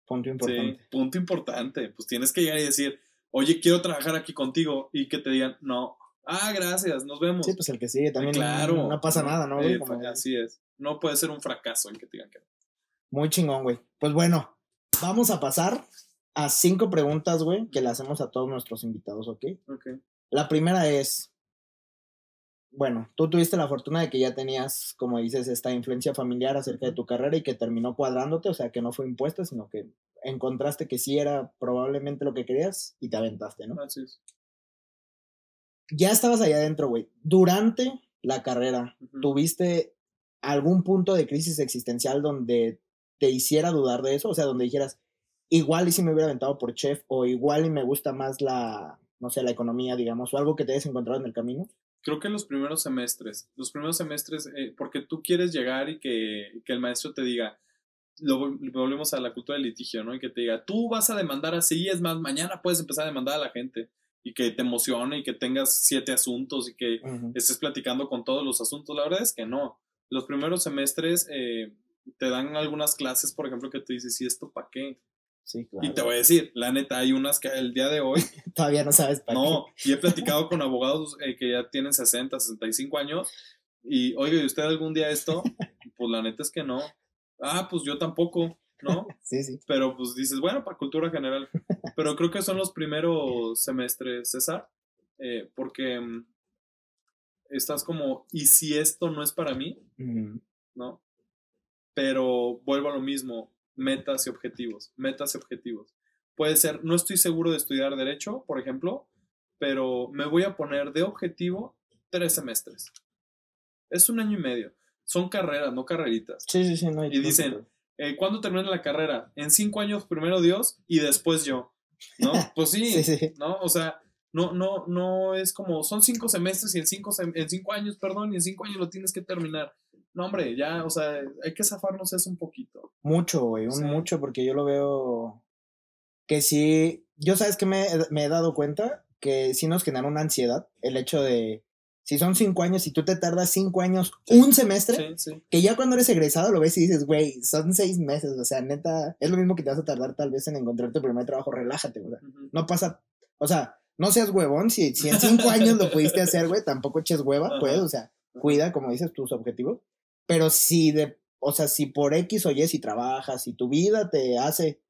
Punto importante. Sí, punto importante. Pues tienes que llegar y decir, oye, quiero trabajar aquí contigo. Y que te digan, no. Ah, gracias, nos vemos. Sí, pues el que sigue también. Claro. No, no pasa no, nada, ¿no? Eh, Como... así es. No puede ser un fracaso el que te digan que no. Muy chingón, güey. Pues bueno. Vamos a pasar a cinco preguntas, güey, que le hacemos a todos nuestros invitados, ¿ok? Ok. La primera es, bueno, tú tuviste la fortuna de que ya tenías, como dices, esta influencia familiar acerca de tu carrera y que terminó cuadrándote, o sea, que no fue impuesta, sino que encontraste que sí era probablemente lo que querías y te aventaste, ¿no? Así es. Ya estabas allá adentro, güey. Durante la carrera, uh-huh. ¿tuviste algún punto de crisis existencial donde... te hiciera dudar de eso? O sea, donde dijeras, igual y si me hubiera aventado por chef, o igual y me gusta más la, no sé, la economía, digamos, o algo que te hayas encontrado en el camino. Creo que en los primeros semestres, los primeros semestres, eh, porque tú quieres llegar y que, que el maestro te diga, lo, volvemos a la cultura del litigio, ¿no? Y que te diga, tú vas a demandar así, es más, mañana puedes empezar a demandar a la gente, y que te emocione, y que tengas siete asuntos, y que uh-huh. estés platicando con todos los asuntos. La verdad es que no. Los primeros semestres... Eh, te dan algunas clases, por ejemplo, que tú dices, ¿y esto para qué? Sí, claro. Y te voy a decir, la neta, hay unas que el día de hoy... todavía no sabes para qué. No, y he platicado con abogados eh, que ya tienen sesenta, sesenta y cinco años, y, oye, ¿y usted algún día esto? Pues la neta es que no. Ah, pues yo tampoco, ¿no? Sí, sí. Pero pues dices, bueno, para cultura general. Pero creo que son los primeros semestres, César, eh, porque um, estás como, ¿y si esto no es para mí? Mm. ¿No? Pero vuelvo a lo mismo, metas y objetivos, metas y objetivos. Puede ser, no estoy seguro de estudiar Derecho, por ejemplo, pero me voy a poner de objetivo tres semestres. Es un año y medio. Son carreras, no carreritas. Sí, sí, sí. No hay y dicen, eh, ¿cuándo termina la carrera? En cinco años primero Dios y después yo, ¿no? Pues sí, sí, sí. ¿No? O sea, no, no, no es como, son cinco semestres y en cinco, en cinco años, perdón, y en cinco años lo tienes que terminar. No, hombre, ya, o sea, hay que zafarnos eso un poquito. Mucho, güey, un sí. mucho, porque yo lo veo que sí... Yo, ¿sabes qué? Me, me he dado cuenta que sí nos genera una ansiedad el hecho de... Si son cinco años, si tú te tardas cinco años, sí. un semestre, sí, sí. que ya cuando eres egresado lo ves y dices, güey, son seis meses, o sea, neta, es lo mismo que te vas a tardar tal vez en encontrar tu primer trabajo, relájate, güey. Uh-huh. No pasa, o sea, no seas huevón, si, si en cinco años lo pudiste hacer, güey, tampoco eches hueva, uh-huh. pues, o sea, cuida, como dices, tus objetivos, pero si de, o sea, si por X o Y, si trabajas, si tu vida te hace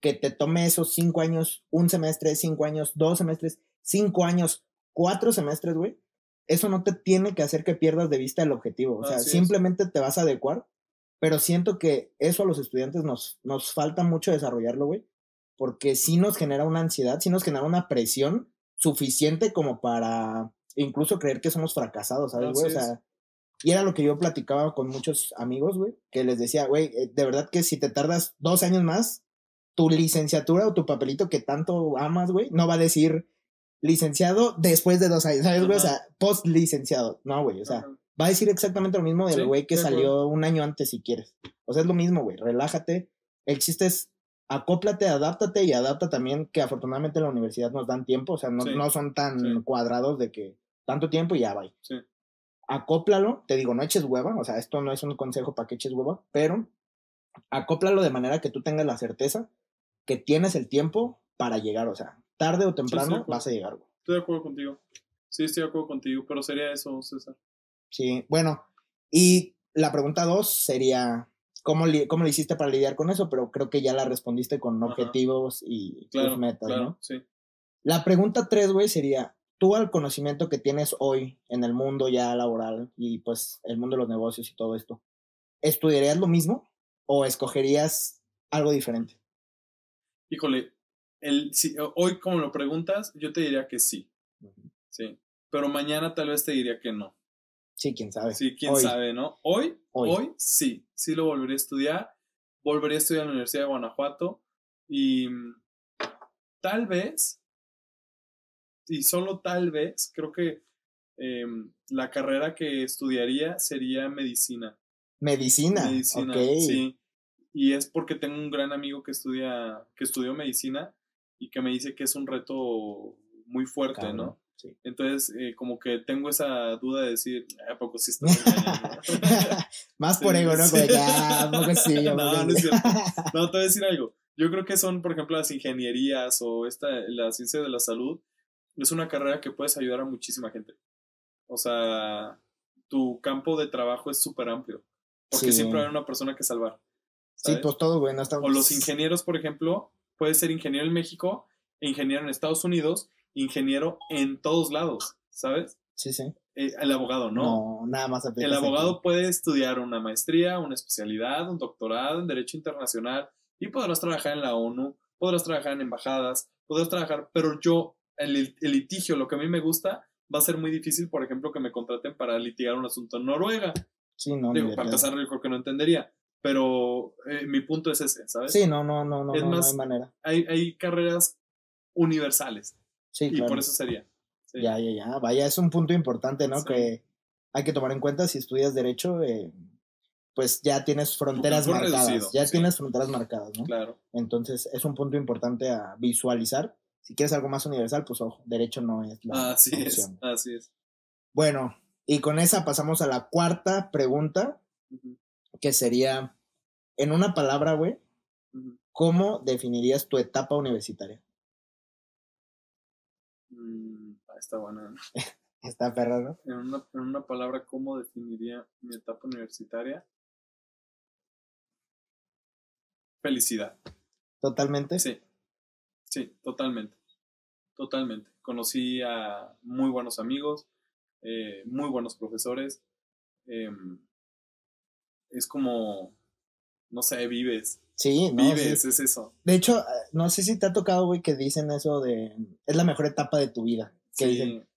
que te tome esos cinco años, un semestre, cinco años, dos semestres, cinco años, cuatro semestres, güey, eso no te tiene que hacer que pierdas de vista el objetivo. O sea, así simplemente es. Te vas a adecuar. Pero siento que eso a los estudiantes nos, nos falta mucho desarrollarlo, güey. Porque sí nos genera una ansiedad, sí nos genera una presión suficiente como para incluso creer que somos fracasados, ¿sabes, güey? O sea, es. Y era lo que yo platicaba con muchos amigos, güey. Que les decía, güey, de verdad que si te tardas dos años más, tu licenciatura o tu papelito que tanto amas, güey, no va a decir... licenciado después de dos años, ¿sabes, güey? O sea, post-licenciado. No, güey, o sea, uh-huh. va a decir exactamente lo mismo del güey sí, que sí, salió güey. Un año antes, si quieres. O sea, es lo mismo, güey, relájate. El chiste es acóplate, adáptate y adapta también que afortunadamente en la universidad nos dan tiempo, o sea, no, sí. no son tan sí. cuadrados de que tanto tiempo y ya, bye. Sí. Acóplalo, te digo, no eches hueva, o sea, esto no es un consejo para que eches hueva, pero acóplalo de manera que tú tengas la certeza que tienes el tiempo para llegar, o sea, tarde o temprano sí, vas a llegar, güey. Estoy de acuerdo contigo. Sí, estoy de acuerdo contigo, pero sería eso, César. Sí, bueno, y la pregunta dos sería, ¿cómo, li- cómo le hiciste para lidiar con eso? Pero creo que ya la respondiste con Ajá. objetivos y claro, tus metas, claro, ¿no? Sí. La pregunta tres, güey, sería, tú al conocimiento que tienes hoy en el mundo ya laboral y pues el mundo de los negocios y todo esto, ¿estudiarías lo mismo o escogerías algo diferente? Híjole. El, si, hoy como lo preguntas, yo te diría que sí, uh-huh. sí, pero mañana tal vez te diría que no. Sí, quién sabe. Sí, quién hoy. sabe, ¿no? Hoy, hoy, hoy sí, sí lo volvería a estudiar, volvería a estudiar en la Universidad de Guanajuato y tal vez, y solo tal vez, creo que eh, la carrera que estudiaría sería medicina. Medicina, medicina, okay. sí. Y es porque tengo un gran amigo que estudia, que estudió medicina. Y que me dice que es un reto muy fuerte, claro, ¿no? Sí. Entonces, eh, como que tengo esa duda de decir, ¿a poco sí está bien? Más por ego, ¿no? Pues ya, ¿a poco sí? No, no es cierto. No, te voy a decir algo. Yo creo que son, por ejemplo, las ingenierías o esta, la ciencia de la salud. Es una carrera que puedes ayudar a muchísima gente. O sea, tu campo de trabajo es súper amplio. Porque sí. siempre hay una persona que salvar, ¿sabes? Sí, pues todo, güey. No estamos... O los ingenieros, por ejemplo... Puedes ser ingeniero en México, ingeniero en Estados Unidos, ingeniero en todos lados, ¿sabes? Sí, sí. Eh, el abogado, ¿no? No, nada más. El abogado aquí. Puede estudiar una maestría, una especialidad, un doctorado en Derecho Internacional y podrás trabajar en la ONU, podrás trabajar en embajadas, podrás trabajar, pero yo, el, el litigio, lo que a mí me gusta, va a ser muy difícil, por ejemplo, que me contraten para litigar un asunto en Noruega. Sí, no. Digo, para pasar yo creo que no entendería. Pero eh, mi punto es ese, ¿sabes? Sí, no, no, no, no, es más, no hay manera. Hay, hay carreras universales. Sí, y claro. por eso sería. Sí. Ya, ya, ya. Vaya, es un punto importante, ¿no? Sí. Que hay que tomar en cuenta si estudias derecho, eh, pues ya tienes fronteras por, por marcadas. Reducido, ya sí. tienes fronteras marcadas, ¿no? Claro. Entonces, es un punto importante a visualizar. Si quieres algo más universal, pues ojo, derecho no es la así opción. Es, así es. Bueno, y con esa pasamos a la cuarta pregunta. Uh-huh. Que sería, en una palabra, güey, uh-huh. ¿cómo definirías tu etapa universitaria? Mm, está buena. Está perra, ¿no? En una, en una palabra, ¿cómo definiría mi etapa universitaria? Felicidad. ¿Totalmente? Sí, sí, totalmente. Totalmente. Conocí a muy buenos amigos, eh, muy buenos profesores, eh, es como, no sé, vives. Sí, no, vives, sí. es eso. De hecho, no sé si te ha tocado, güey, que dicen eso de, es la mejor etapa de tu vida. Que sí. dicen,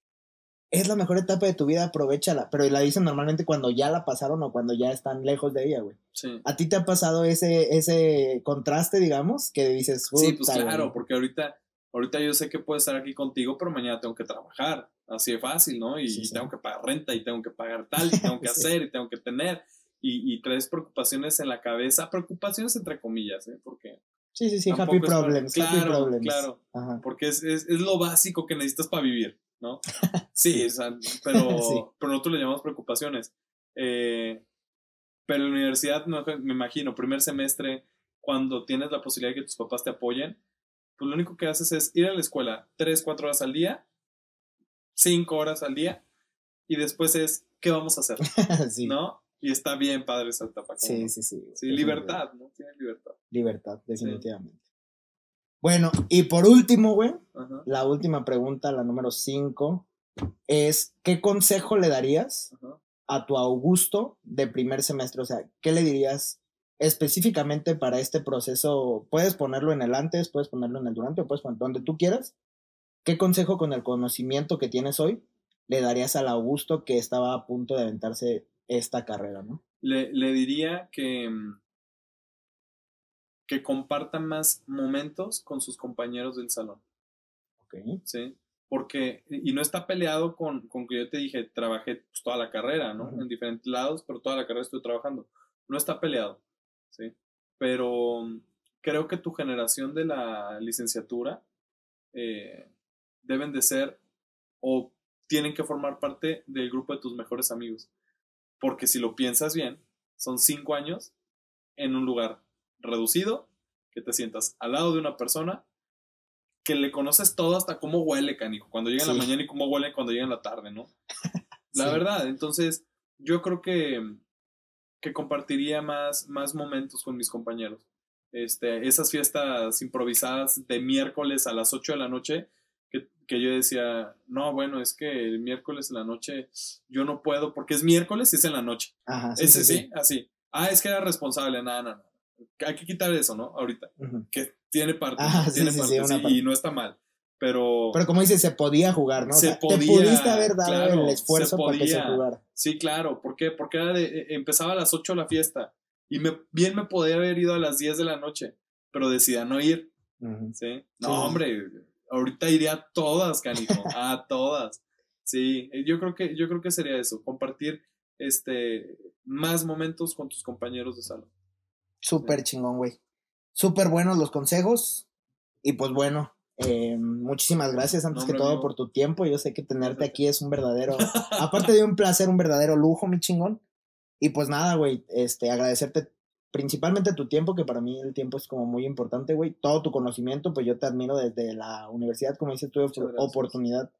es la mejor etapa de tu vida, aprovéchala. Pero la dicen normalmente cuando ya la pasaron o cuando ya están lejos de ella, güey. Sí. ¿A ti te ha pasado ese, ese contraste, digamos, que dices? Sí, pues claro, güey. Porque ahorita, ahorita yo sé que puedo estar aquí contigo, pero mañana tengo que trabajar. Así de fácil, ¿no? Y, sí, y sí. tengo que pagar renta, y tengo que pagar tal, y tengo que sí. hacer, y tengo que tener... y, y traes preocupaciones en la cabeza, preocupaciones entre comillas, ¿eh? Porque... Sí, sí, sí, happy problems, para... claro, happy problems. Claro, ajá. Porque es, es, es lo básico que necesitas para vivir, ¿no? Sí, o sea, pero, sí. pero nosotros le llamamos preocupaciones. Eh, pero en la universidad, me imagino, primer semestre, cuando tienes la posibilidad de que tus papás te apoyen, pues lo único que haces es ir a la escuela tres, cuatro horas al día, cinco horas al día, y después es, ¿qué vamos a hacer? Sí. ¿No? Y está bien, padre, esa etapa. Sí, sí, sí. Sí, libertad, ¿no? Tienes libertad. Libertad, definitivamente. Sí. Bueno, y por último, güey, ajá, la última pregunta, la número cinco, es, ¿qué consejo le darías, ajá, a tu Augusto de primer semestre? O sea, ¿qué le dirías específicamente para este proceso? Puedes ponerlo en el antes, puedes ponerlo en el durante, o puedes ponerlo donde tú quieras. ¿Qué consejo con el conocimiento que tienes hoy le darías al Augusto que estaba a punto de aventarse esta carrera, ¿no? Le, le diría que, que comparta más momentos con sus compañeros del salón. Ok. Sí, porque, y no está peleado con, con que yo te dije, trabajé pues, toda la carrera, ¿no? Uh-huh. En diferentes lados, pero toda la carrera estoy trabajando. No está peleado, ¿sí? Pero creo que tu generación de la licenciatura eh, deben de ser o tienen que formar parte del grupo de tus mejores amigos. Porque si lo piensas bien, son cinco años en un lugar reducido, que te sientas al lado de una persona que le conoces todo hasta cómo huele, canijo, cuando llega en sí. la mañana y cómo huele cuando llega en la tarde, ¿no? La sí. verdad, entonces yo creo que, que compartiría más, más momentos con mis compañeros. Este, esas fiestas improvisadas de miércoles a las ocho de la noche, Que, que yo decía, no, bueno, es que el miércoles en la noche yo no puedo, porque es miércoles y es en la noche. Ajá, sí, Ese sí, sí, sí, así. Ah, es que era responsable, nada, nada. Hay que quitar eso, ¿no? Ahorita. Uh-huh. Que tiene parte, Ajá, tiene sí, parte, sí, sí, sí, parte, y no está mal. Pero... Pero como dices, se podía jugar, ¿no? Se o sea, podía. Te pudiste haber dado claro, el esfuerzo para que se jugara. Sí, claro. ¿Por qué? Porque era de, empezaba a las ocho la fiesta. Y me, bien me podía haber ido a las diez de la noche, pero decidía no ir. Uh-huh. ¿Sí? No, sí, hombre... Ahorita iré a todas, canijo, a todas. Sí, yo creo que, yo creo que sería eso, compartir este, más momentos con tus compañeros de salón. Súper sí. chingón, güey. Súper buenos los consejos. Y pues bueno, eh, muchísimas gracias antes no, que todo amigo. por tu tiempo. Yo sé que tenerte aquí es un verdadero, aparte de un placer, un verdadero lujo, mi chingón. Y pues nada, güey, este, agradecerte principalmente tu tiempo, que para mí el tiempo es como muy importante, güey. Todo tu conocimiento, pues yo te admiro desde la universidad, como dices, tuve oportunidad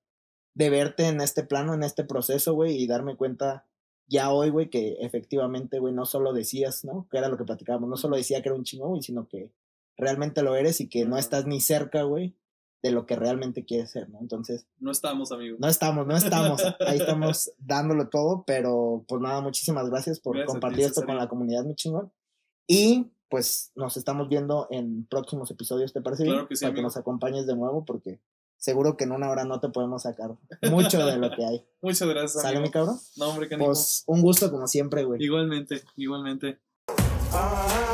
de verte en este plano, en este proceso, güey, y darme cuenta ya hoy, güey, que efectivamente, güey, no solo decías, ¿no? Que era lo que platicábamos, no solo decía que era un chingo, güey, sino que realmente lo eres y que uh-huh. no estás ni cerca, güey, de lo que realmente quieres ser, ¿no? Entonces... No estamos, amigo. No estamos, no estamos. Ahí estamos dándolo todo, pero pues nada, muchísimas gracias por gracias, compartir gracias, esto serio. con la comunidad, mi chingón. Y pues nos estamos viendo en próximos episodios, ¿te parece bien? Claro que sí, Para amigo. que nos acompañes de nuevo, porque seguro que en una hora no te podemos sacar mucho de lo que hay. Muchas gracias, ¿Sale, amigo. mi cabrón? No, hombre, que Pues un gusto como siempre, güey. Igualmente, igualmente. Ah.